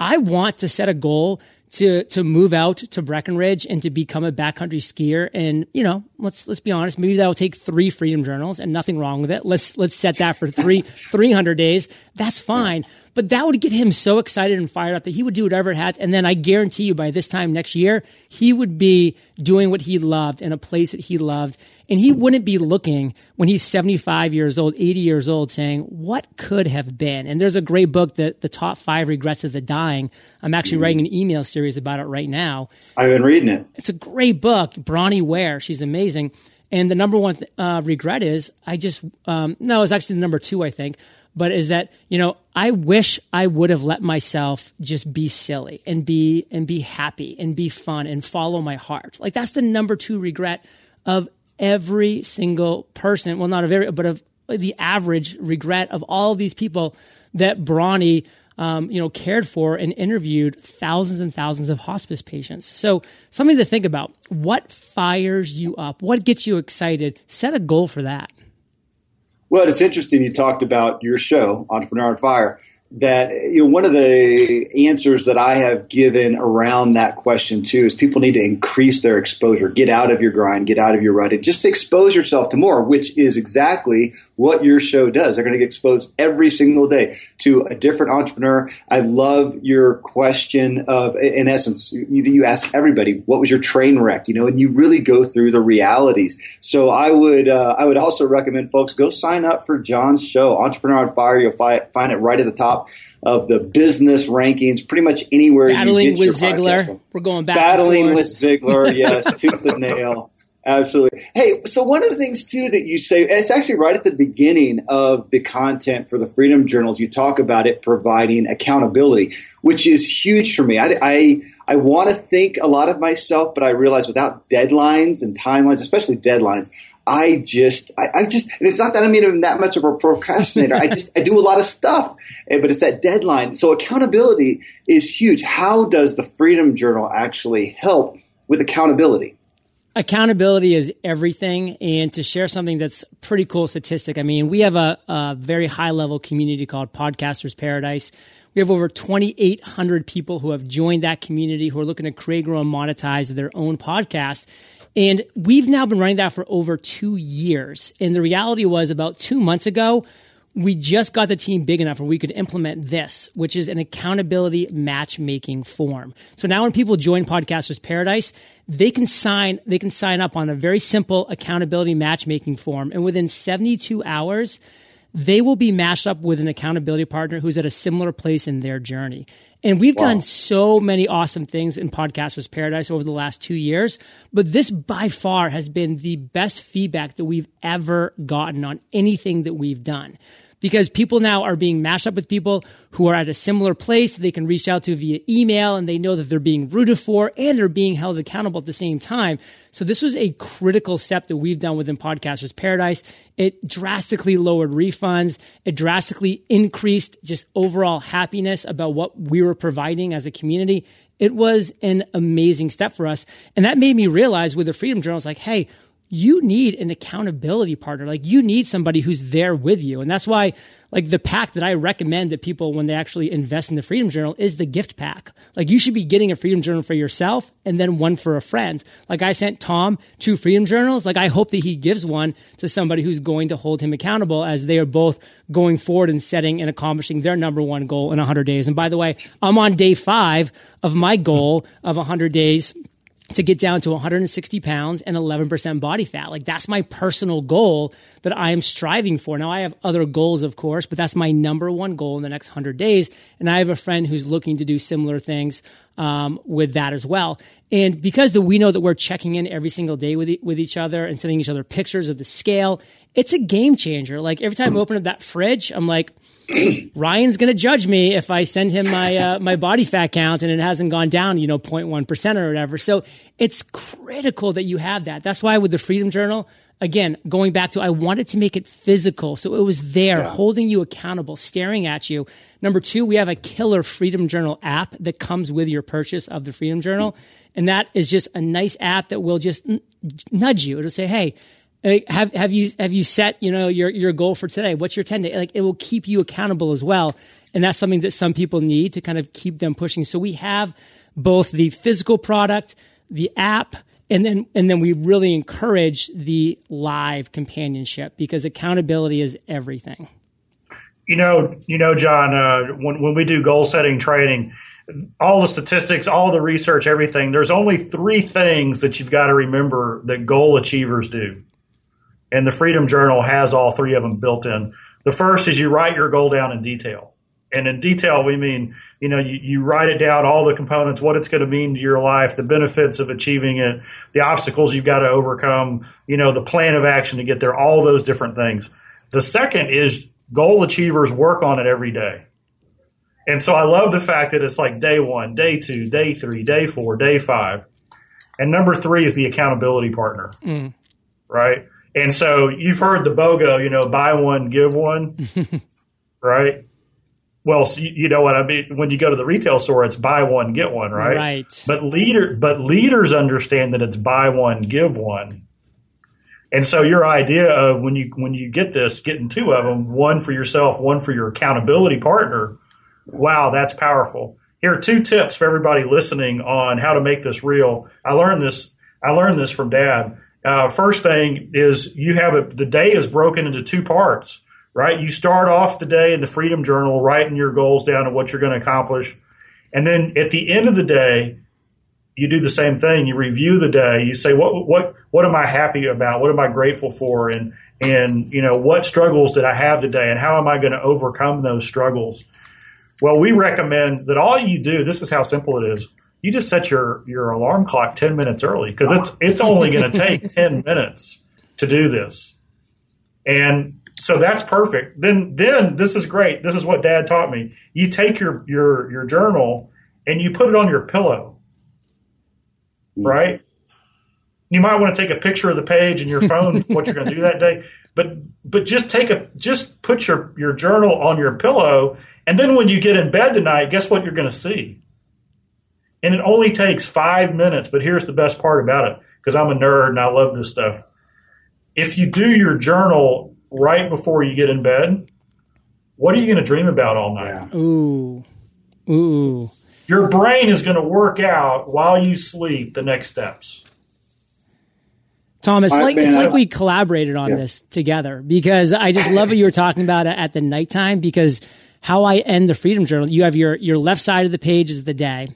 I want to set a goal to move out to Breckenridge and to become a backcountry skier. And, you know, let's be honest, maybe that will take 3 Freedom Journals and nothing wrong with it. Let's set that for 300 days. That's fine. But that would get him so excited and fired up that he would do whatever it had. And then I guarantee you by this time next year, he would be doing what he loved in a place that he loved. And he wouldn't be looking when he's 75 years old, 80 years old, saying, what could have been? And there's a great book, The Top Five Regrets of the Dying. I'm actually writing an email series about it right now. I've been reading it. It's a great book. Bronnie Ware, she's amazing. And the number one regret is, it's actually the number 2, I think. But is that, you know, I wish I would have let myself just be silly and be happy and be fun and follow my heart. Like that's the number 2 regret of every single person. Well, not of every, but of the average regret of all of these people that Bronnie, cared for and interviewed thousands and thousands of hospice patients. So something to think about. What fires you up? What gets you excited? Set a goal for that. Well, it's interesting you talked about your show, Entrepreneur on Fire, that one of the answers that I have given around that question too is people need to increase their exposure, get out of your grind, get out of your rut, and just expose yourself to more, which is exactly what your show does. They're going to get exposed every single day to a different entrepreneur. I love your question of, in essence, you ask everybody, what was your train wreck? And you really go through the realities. So I would also recommend folks go sign up for John's show, Entrepreneur on Fire. You'll find it right at the top of the business rankings, pretty much anywhere you get your podcast from. We're going back. Battling with Ziglar, yes, tooth and nail. Absolutely. Hey, so one of the things, too, that you say, it's actually right at the beginning of the content for the Freedom Journals, you talk about it providing accountability, which is huge for me. I want to think a lot of myself, but I realize without deadlines and timelines, especially deadlines, I just, and it's not that I'm that much of a procrastinator. I do a lot of stuff, but it's that deadline. So accountability is huge. How does the Freedom Journal actually help with accountability? Accountability is everything. And to share something that's a pretty cool statistic, I mean, we have a very high level community called Podcasters Paradise. We have over 2,800 people who have joined that community who are looking to create, grow, and monetize their own podcast. And we've now been running that for over 2 years. And the reality was about 2 months ago, we just got the team big enough where we could implement this, which is an accountability matchmaking form. So now when people join Podcasters Paradise, they can sign up on a very simple accountability matchmaking form. And within 72 hours, they will be matched up with an accountability partner who's at a similar place in their journey. And we've done so many awesome things in Podcasters Paradise over the last 2 years, but this by far has been the best feedback that we've ever gotten on anything that we've done. Because people now are being matched up with people who are at a similar place that they can reach out to via email, and they know that they're being rooted for and they're being held accountable at the same time. So this was a critical step that we've done within Podcasters Paradise. It drastically lowered refunds. It drastically increased just overall happiness about what we were providing as a community. It was an amazing step for us. And that made me realize with the Freedom Journal, it's like, hey, you need an accountability partner. Like you need somebody who's there with you. And that's why like the pack that I recommend that people when they actually invest in the Freedom Journal is the gift pack. Like you should be getting a Freedom Journal for yourself and then one for a friend. Like I sent Tom 2 Freedom Journals. Like I hope that he gives one to somebody who's going to hold him accountable as they are both going forward and setting and accomplishing their number one goal in 100 days. And by the way, I'm on day 5 of my goal of 100 days to get down to 160 pounds and 11% body fat. Like that's my personal goal that I am striving for. Now I have other goals, of course, but that's my number one goal in the next 100 days. And I have a friend who's looking to do similar things with that as well. And because we know that we're checking in every single day with each other and sending each other pictures of the scale it's a game changer. Like every time I open up that fridge, I'm like, Ryan's going to judge me if I send him my my body fat count and it hasn't gone down, 0.1% or whatever. So it's critical that you have that. That's why with the Freedom Journal, again, going back to, I wanted to make it physical. So it was there, holding you accountable, staring at you. Number two, we have a killer Freedom Journal app that comes with your purchase of the Freedom Journal. And that is just a nice app that will just nudge you. It'll say, hey, have you set, your goal for today? What's your 10 day? Like, it will keep you accountable as well. And that's something that some people need to kind of keep them pushing. So we have both the physical product, the app, and then we really encourage the live companionship, because accountability is everything. John, when we do goal setting training, all the statistics, all the research, everything, there's only three things that you've got to remember that goal achievers do. And the Freedom Journal has all three of them built in. The first is you write your goal down in detail. And in detail, we mean, you write it down, all the components, what it's going to mean to your life, the benefits of achieving it, the obstacles you've got to overcome, the plan of action to get there, all those different things. The second is goal achievers work on it every day. And so I love the fact that it's like day one, day two, day three, day four, day five. And number three is the accountability partner, right? And so you've heard the BOGO, buy one, give one, right? Well, so you know what I mean? When you go to the retail store, it's buy one, get one, right? Right. But leaders understand that it's buy one, give one. And so your idea of when you get this, getting two of them, one for yourself, one for your accountability partner, wow, that's powerful. Here are two tips for everybody listening on how to make this real. I learned this from Dad. First thing is the day is broken into two parts. Right? You start off the day in the Freedom Journal, writing your goals down and what you're going to accomplish. And then at the end of the day, you do the same thing. You review the day. You say, what am I happy about? What am I grateful for? And what struggles did I have today? And how am I going to overcome those struggles? Well, we recommend that all you do, this is how simple it is. You just set your alarm clock 10 minutes early, because it's only going to take 10 minutes to do this. And so that's perfect. Then this is great. This is what Dad taught me. You take your journal and you put it on your pillow, right? You might want to take a picture of the page in your phone of what you're going to do that day, but just put your journal on your pillow, and then when you get in bed tonight, guess what you're going to see? And it only takes 5 minutes, but here's the best part about it, because I'm a nerd and I love this stuff. If you do your journal right before you get in bed, what are you going to dream about all night? Yeah. Ooh. Your brain is going to work out while you sleep the next steps. Tom, it's like we collaborated on this together, because I just love what you were talking about at the nighttime, because how I end the Freedom Journal, you have your left side of the page is the day.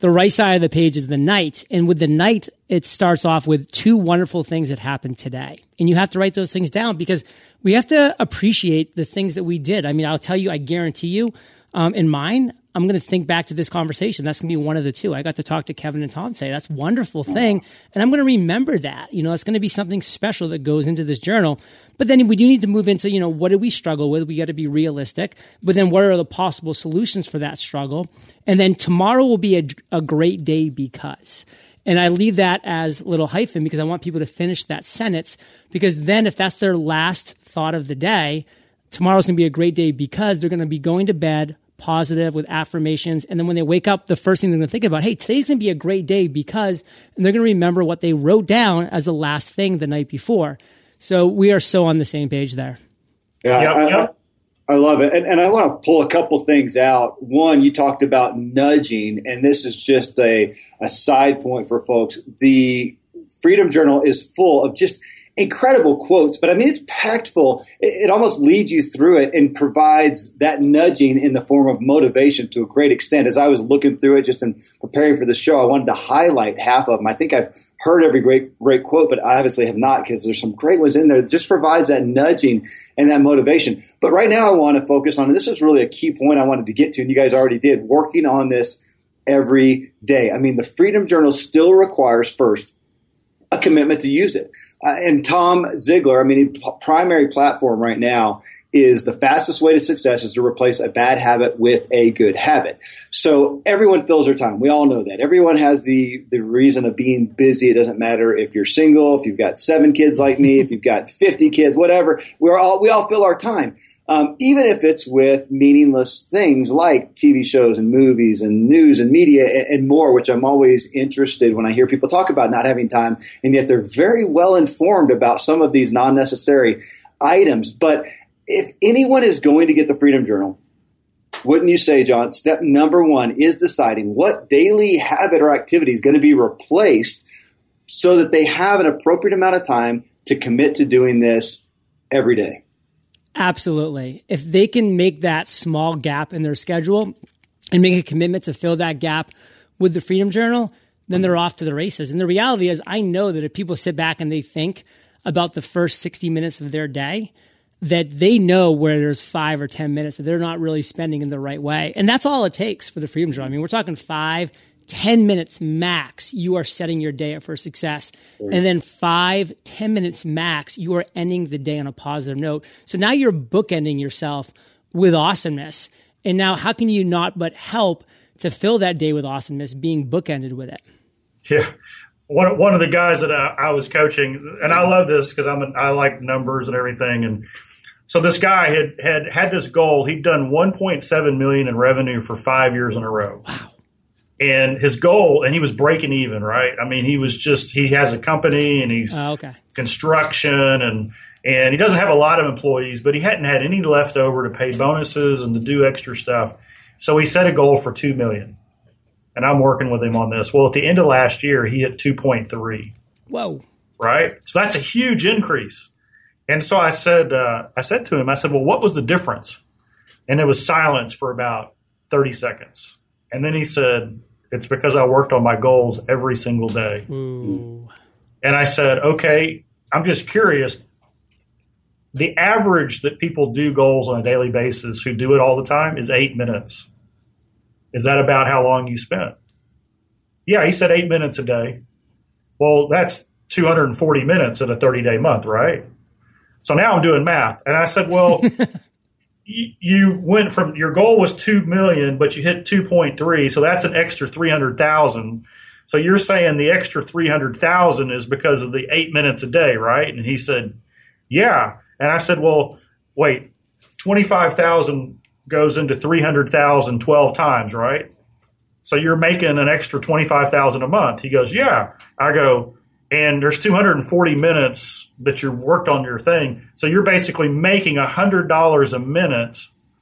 The right side of the page is the night. And with the night, it starts off with two wonderful things that happened today. And you have to write those things down, because we have to appreciate the things that we did. I mean, I'll tell you, I guarantee you, in mine, I'm going to think back to this conversation. That's going to be one of the two. I got to talk to Kevin and Tom today. That's a wonderful thing. And I'm going to remember that. It's going to be something special that goes into this journal. But then we do need to move into, what did we struggle with? We got to be realistic. But then what are the possible solutions for that struggle? And then tomorrow will be a great day because. And I leave that as little hyphen, because I want people to finish that sentence, because then if that's their last thought of the day, tomorrow's going to be a great day because they're going to be going to bed positive with affirmations. And then when they wake up, the first thing they're going to think about, hey, today's going to be a great day because, and they're going to remember what they wrote down as the last thing the night before. So we are so on the same page there. I love it. And I want to pull a couple things out. One, you talked about nudging, and this is just a side point for folks. The Freedom Journal is full of just incredible quotes, but I mean, it's packed full. It almost leads you through it and provides that nudging in the form of motivation to a great extent. As I was looking through it just in preparing for the show, I wanted to highlight half of them. I think I've heard every great quote, but I obviously have not, because there's some great ones in there. It just provides that nudging and that motivation. But right now I want to focus on, and this is really a key point I wanted to get to, and you guys already did, working on this every day. I mean, the Freedom Journal still requires first a commitment to use it. And Tom Ziglar, I mean, his primary platform right now is the fastest way to success is to replace a bad habit with a good habit. So everyone fills their time. We all know that. Everyone has the reason of being busy. It doesn't matter if you're single, if you've got 7 kids like me, if you've got 50 kids, whatever. We all fill our time. Even if it's with meaningless things like TV shows and movies and news and media and more, which I'm always interested when I hear people talk about not having time, and yet they're very well informed about some of these non-necessary items. But if anyone is going to get the Freedom Journal, wouldn't you say, John, step number 1 is deciding what daily habit or activity is going to be replaced so that they have an appropriate amount of time to commit to doing this every day? Absolutely. If they can make that small gap in their schedule and make a commitment to fill that gap with the Freedom Journal, then they're off to the races. And the reality is, I know that if people sit back and they think about the first 60 minutes of their day, that they know where there's 5 or 10 minutes that they're not really spending in the right way. And that's all it takes for the Freedom Journal. I mean, we're talking 5, 10 minutes max, you are setting your day up for success. And then 5, 10 minutes max, you are ending the day on a positive note. So now you're bookending yourself with awesomeness. And now how can you not but help to fill that day with awesomeness, being bookended with it? Yeah. One of the guys that I was coaching, and I love this because I like numbers and everything. And so this guy had this goal. He'd done $1.7 million in revenue for 5 years in a row. Wow. And his goal, and he was breaking even, right? I mean, he has a company and he's construction and he doesn't have a lot of employees, but he hadn't had any left over to pay bonuses and to do extra stuff. So he set a goal for $2 million. And I'm working with him on this. Well, at the end of last year, he hit 2.3. Whoa. Right? So that's a huge increase. And so I said to him, well, what was the difference? And it was silence for about 30 seconds. And then he said, it's because I worked on my goals every single day. Ooh. And I said, okay, I'm just curious. The average that people do goals on a daily basis who do it all the time is 8 minutes. Is that about how long you spent? Yeah, he said 8 minutes a day. Well, that's 240 minutes in a 30-day month, right? So now I'm doing math. And I said, well, you went from your goal was 2 million, but you hit 2.3. So that's an extra 300,000. So you're saying the extra 300,000 is because of the 8 minutes a day, right? And he said, yeah. And I said, well, wait, 25,000 goes into 300,000 12 times, right? So you're making an extra 25,000 a month. He goes, yeah. I go, and there's 240 minutes that you worked on your thing. So you're basically making $100 a minute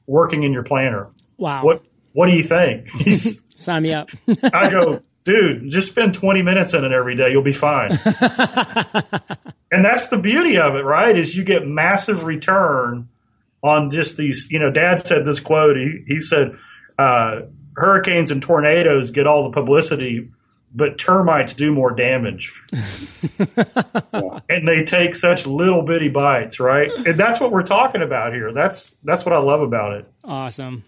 working in your planner. Wow. What do you think? Sign me up. I go, dude, just spend 20 minutes in it every day. You'll be fine. And that's the beauty of it, right? Is you get massive return on just these, Dad said this quote. He said, hurricanes and tornadoes get all the publicity, but termites do more damage. And they take such little bitty bites, right? And that's what we're talking about here. That's what I love about it. Awesome.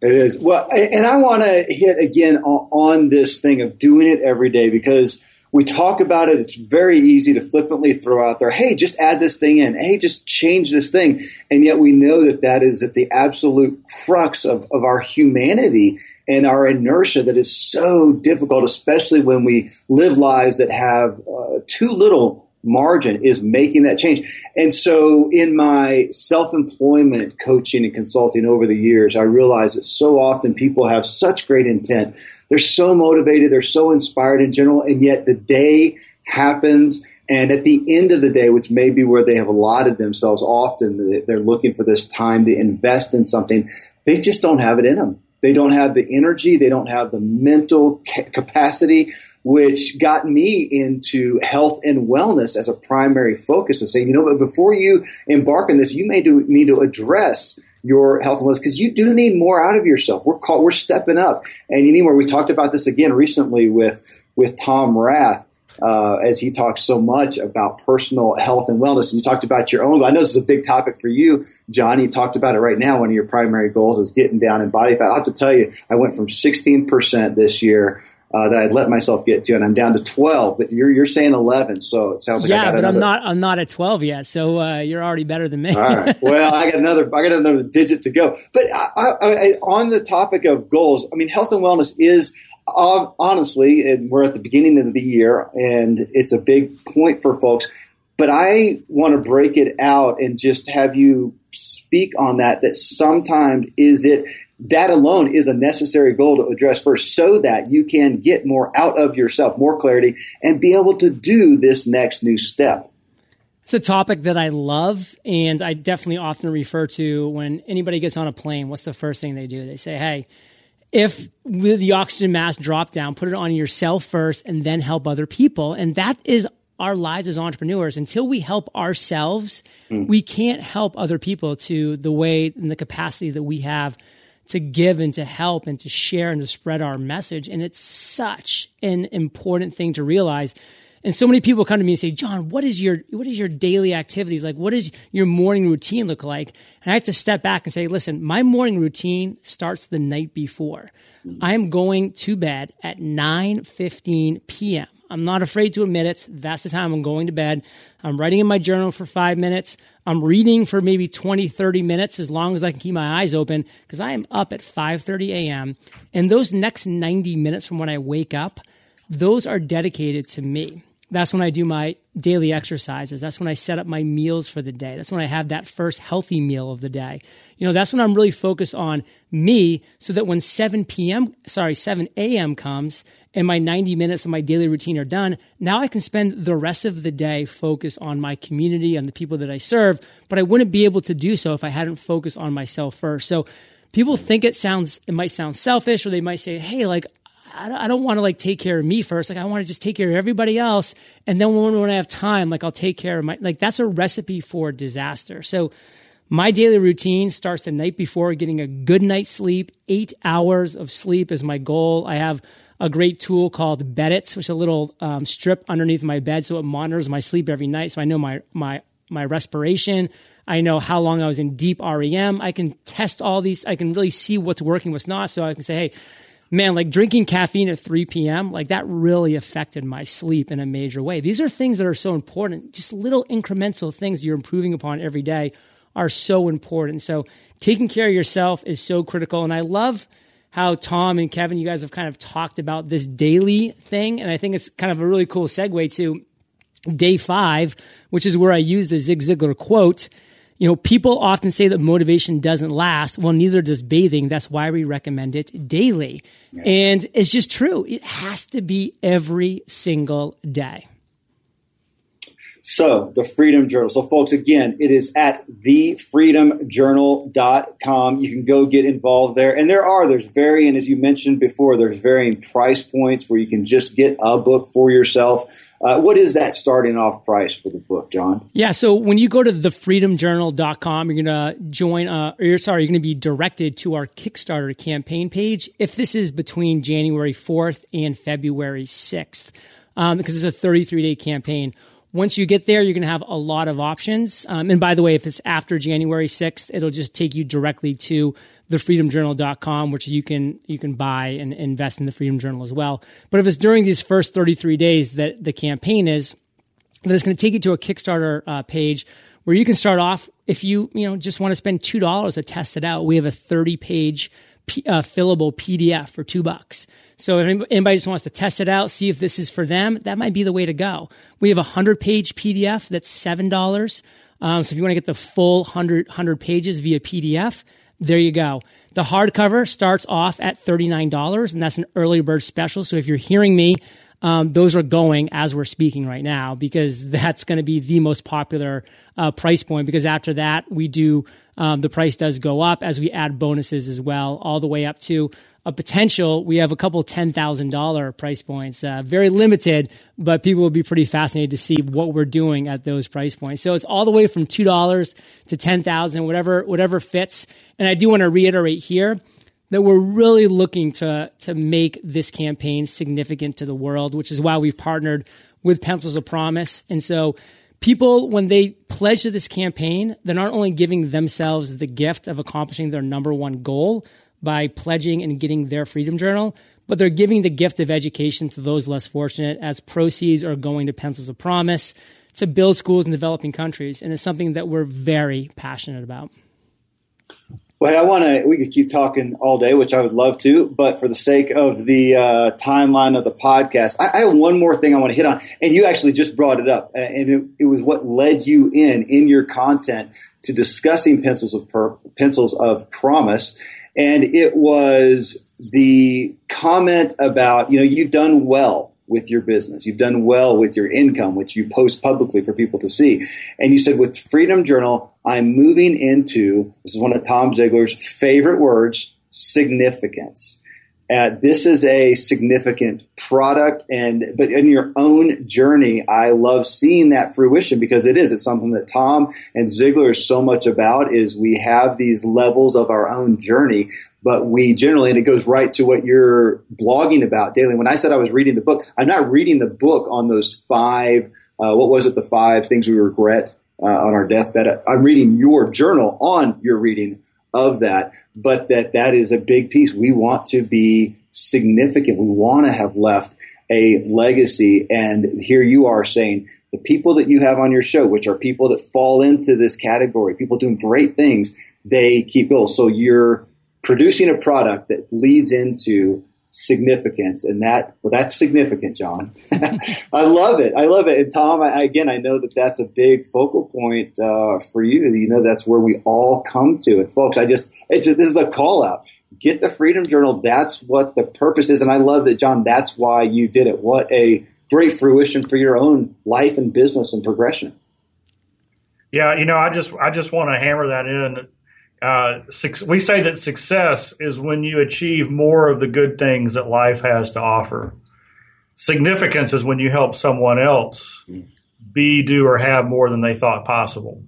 It is. Well, and I want to hit again on this thing of doing it every day, because we talk about it. It's very easy to flippantly throw out there, hey, just add this thing in. Hey, just change this thing. And yet we know that is at the absolute crux of our humanity and our inertia that is so difficult, especially when we live lives that have too little margin, is making that change. And so in my self-employment coaching and consulting over the years, I realized that so often people have such great intent. They're so motivated. They're so inspired in general. And yet the day happens. And at the end of the day, which may be where they have allotted themselves often, they're looking for this time to invest in something. They just don't have it in them. They don't have the energy. They don't have the mental capacity, which got me into health and wellness as a primary focus of saying, but before you embark on this, you may need to address your health and wellness, because you do need more out of yourself. We're stepping up. And you need more. We talked about this again recently with Tom Rath, as he talks so much about personal health and wellness. And you talked about your own. I know this is a big topic for you, John. You talked about it right now. One of your primary goals is getting down in body fat. I have to tell you, I went from 16% this year that I'd let myself get to, and I'm down to 12. But you're saying 11, so it sounds like I got another. Yeah, but I'm not at 12 yet, so you're already better than me. All right. Well, I got another digit to go. But I on the topic of goals, I mean, health and wellness is honestly, and we're at the beginning of the year, and it's a big point for folks. But I want to break it out and just have you speak on that sometimes that alone is a necessary goal to address first so that you can get more out of yourself, more clarity, and be able to do this next new step. It's a topic that I love, and I definitely often refer to when anybody gets on a plane. What's the first thing they do? They say, hey, if with the oxygen mask drop down, put it on yourself first and then help other people. And that is our lives as entrepreneurs. Until we help ourselves, we can't help other people to the way and the capacity that we have to give and to help and to share and to spread our message. And it's such an important thing to realize. And so many people come to me and say, John, what is your daily activities? Like, what does your morning routine look like? And I have to step back and say, listen, my morning routine starts the night before. I'm going to bed at 9:15 p.m. I'm not afraid to admit it. That's the time I'm going to bed. I'm writing in my journal for 5 minutes. I'm reading for maybe 20, 30 minutes, as long as I can keep my eyes open, because I am up at 5:30 a.m. And those next 90 minutes from when I wake up, those are dedicated to me. That's when I do my daily exercises. That's when I set up my meals for the day. That's when I have that first healthy meal of the day. You know, that's when I'm really focused on me, so that when 7 a.m. comes and my 90 minutes of my daily routine are done, now I can spend the rest of the day focused on my community and the people that I serve, but I wouldn't be able to do so if I hadn't focused on myself first. So people think it might sound selfish, or they might say, hey, like, I don't want to like take care of me first. Like, I want to just take care of everybody else. And then when I have time, like, I'll take care of that's a recipe for disaster. So my daily routine starts the night before, getting a good night's sleep. 8 hours of sleep is my goal. I have a great tool called Beddit, which is a little strip underneath my bed. So it monitors my sleep every night. So I know my respiration. I know how long I was in deep REM. I can test all these. I can really see what's working, what's not. So I can say, hey, man, like drinking caffeine at 3 p.m., like that really affected my sleep in a major way. These are things that are so important. Just little incremental things you're improving upon every day are so important. So taking care of yourself is so critical. And I love how Tom and Kevin, you guys have kind of talked about this daily thing. And I think it's kind of a really cool segue to day 5, which is where I use the Zig Ziglar quote. You know, people often say that motivation doesn't last. Well, neither does bathing. That's why we recommend it daily. Yes. And it's just true. It has to be every single day. So the Freedom Journal. So folks, again, it is at thefreedomjournal.com. You can go get involved there. And there's varying, as you mentioned before, there's varying price points where you can just get a book for yourself. What is that starting off price for the book, John? Yeah. So when you go to thefreedomjournal.com, you're going to be directed to our Kickstarter campaign page. If this is between January 4th and February 6th, because it's a 33-day campaign. Once you get there, you're going to have a lot of options. And by the way, if it's after January 6th, it'll just take you directly to thefreedomjournal.com, which you can buy and invest in the Freedom Journal as well. But if it's during these first 33 days that the campaign is, then it's going to take you to a Kickstarter page where you can start off. If you just want to spend $2 to test it out, we have a 30-page fillable PDF for $2. So if anybody just wants to test it out, see if this is for them, that might be the way to go. We have a 100-page PDF that's $7. So if you want to get the full 100 pages via PDF, there you go. The hardcover starts off at $39, and that's an early bird special. So if you're hearing me, those are going as we're speaking right now, because that's going to be the most popular price point, because after that we do the price does go up as we add bonuses as well, all the way up to a potential. We have a couple $10,000 price points, very limited, but people will be pretty fascinated to see what we're doing at those price points. So it's all the way from $2 to $10,000, whatever fits. And I do want to reiterate here that we're really looking to make this campaign significant to the world, which is why we've partnered with Pencils of Promise. And so people, when they pledge to this campaign, they're not only giving themselves the gift of accomplishing their number one goal by pledging and getting their Freedom Journal, but they're giving the gift of education to those less fortunate, as proceeds are going to Pencils of Promise to build schools in developing countries. And it's something that we're very passionate about. Well, hey, we could keep talking all day, which I would love to, but for the sake of the timeline of the podcast, I have one more thing I want to hit on, and you actually just brought it up, and it was what led you in your content to discussing Pencils of Promise, and it was the comment about, you've done well with your business. You've done well with your income, which you post publicly for people to see. And you said, with Freedom Journal, I'm moving into, this is one of Tom Ziglar's favorite words, significance. This is a significant product, but in your own journey, I love seeing that fruition, because it's something that Tom and Ziglar is so much about, is we have these levels of our own journey, but we generally, and it goes right to what you're blogging about daily. When I said I was reading the book, I'm not reading the book on those the 5 things we regret on our deathbed. I'm reading your journal on your reading of that, but that is a big piece. We want to be significant. We want to have left a legacy. And here you are saying the people that you have on your show, which are people that fall into this category, people doing great things, they keep going. So you're producing a product that leads into significance, and that's significant, John. I love it. And Tom, I know that's a big focal point for you. That's where we all come to. And folks, this is a call out. Get the Freedom Journal. That's what the purpose is. And I love that, John. That's why you did it. What a great fruition for your own life and business and progression. Yeah, I just want to hammer that in. We say that success is when you achieve more of the good things that life has to offer. Significance is when you help someone else be, do, or have more than they thought possible.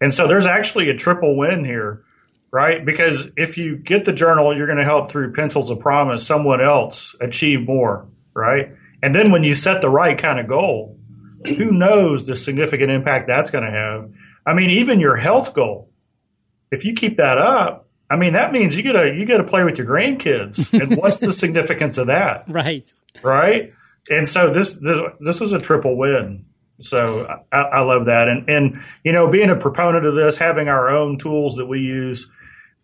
And so there's actually a triple win here, right? Because if you get the journal, you're going to help through Pencils of Promise someone else achieve more, right? And then when you set the right kind of goal, who knows the significant impact that's going to have? I mean, even your health goal. If you keep that up, I mean, that means you get to play with your grandkids. And what's the significance of that? Right. And so this was a triple win. So I love that. And being a proponent of this, having our own tools that we use,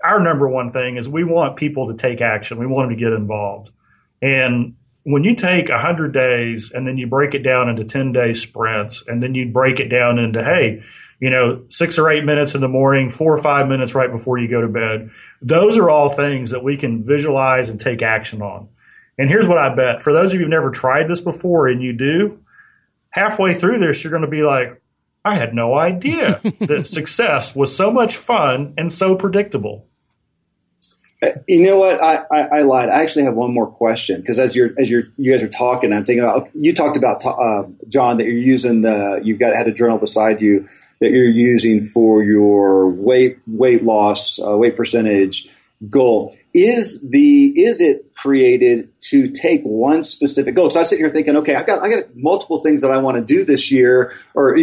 our number one thing is we want people to take action. We want them to get involved. And when you take 100 days and then you break it down into 10-day sprints, and then you break it down into, hey, 6 or 8 minutes in the morning, 4 or 5 minutes right before you go to bed. Those are all things that we can visualize and take action on. And here's what I bet. For those of you who've never tried this before, and you do, halfway through this, you're going to be like, I had no idea that success was so much fun and so predictable. You know what? I lied. I actually have one more question, because you guys are talking, I'm thinking about, you talked about, John, that you're using had a journal beside you that you're using for your weight loss, weight percentage goal. Is it created to take one specific goal? So I sit here thinking, okay, I got multiple things that I want to do this year, or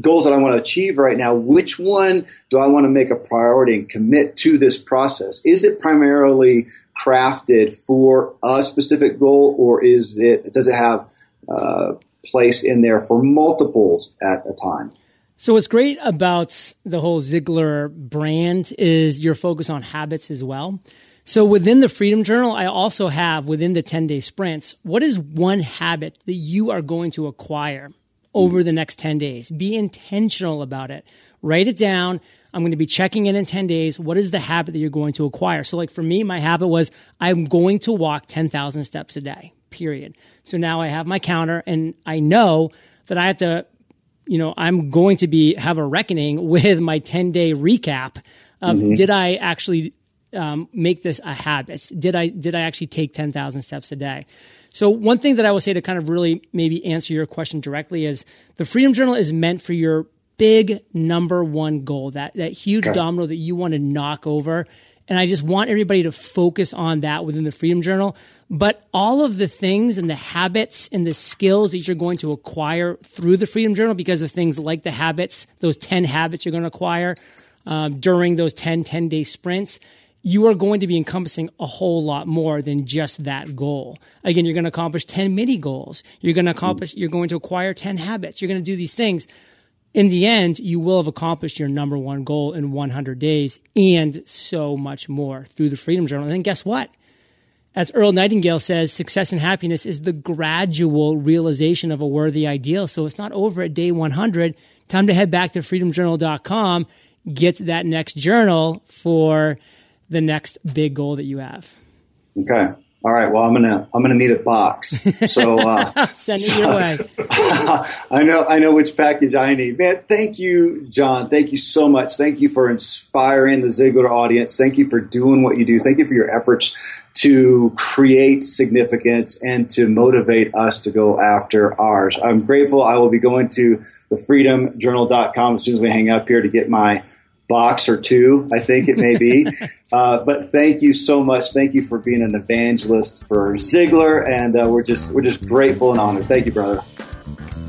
goals that I want to achieve right now. Which one do I want to make a priority and commit to this process? Is it primarily crafted for a specific goal, or does it have a place in there for multiples at a time? So what's great about the whole Ziglar brand is your focus on habits as well. So within the Freedom Journal, I also have, within the 10-day sprints, what is one habit that you are going to acquire over the next 10 days? Be intentional about it. Write it down. I'm going to be checking in 10 days. What is the habit that you're going to acquire? So like for me, my habit was I'm going to walk 10,000 steps a day, period. So now I have my counter, and I know that I have to, I'm going to have a reckoning with my 10-day recap of did I actually make this a habit? Did I actually take 10,000 steps a day? So one thing that I will say to kind of really maybe answer your question directly is the Freedom Journal is meant for your big number one goal, that huge domino that you want to knock over. And I just want everybody to focus on that within the Freedom Journal. But all of the things and the habits and the skills that you're going to acquire through the Freedom Journal, because of things like the habits, those 10 habits you're going to acquire during those 10 10-day sprints, you are going to be encompassing a whole lot more than just that goal. Again, you're going to accomplish 10 mini goals. You're going to acquire 10 habits. You're going to do these things. In the end, you will have accomplished your number one goal in 100 days and so much more through the Freedom Journal. And then guess what? As Earl Nightingale says, success and happiness is the gradual realization of a worthy ideal. So it's not over at day 100. Time to head back to freedomjournal.com, get that next journal for the next big goal that you have. Okay. All right. Well, I'm gonna need a box. So send it your way. I know which package I need. Man, thank you, John. Thank you so much. Thank you for inspiring the Ziglar audience. Thank you for doing what you do. Thank you for your efforts to create significance and to motivate us to go after ours. I'm grateful. I will be going to thefreedomjournal.com as soon as we hang up here to get my box or two, I think it may be. But thank you so much. Thank you for being an evangelist for Ziglar, and we're just grateful and honored. Thank you, brother.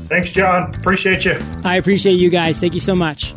Thanks, John. Appreciate you. I appreciate you guys. Thank you so much.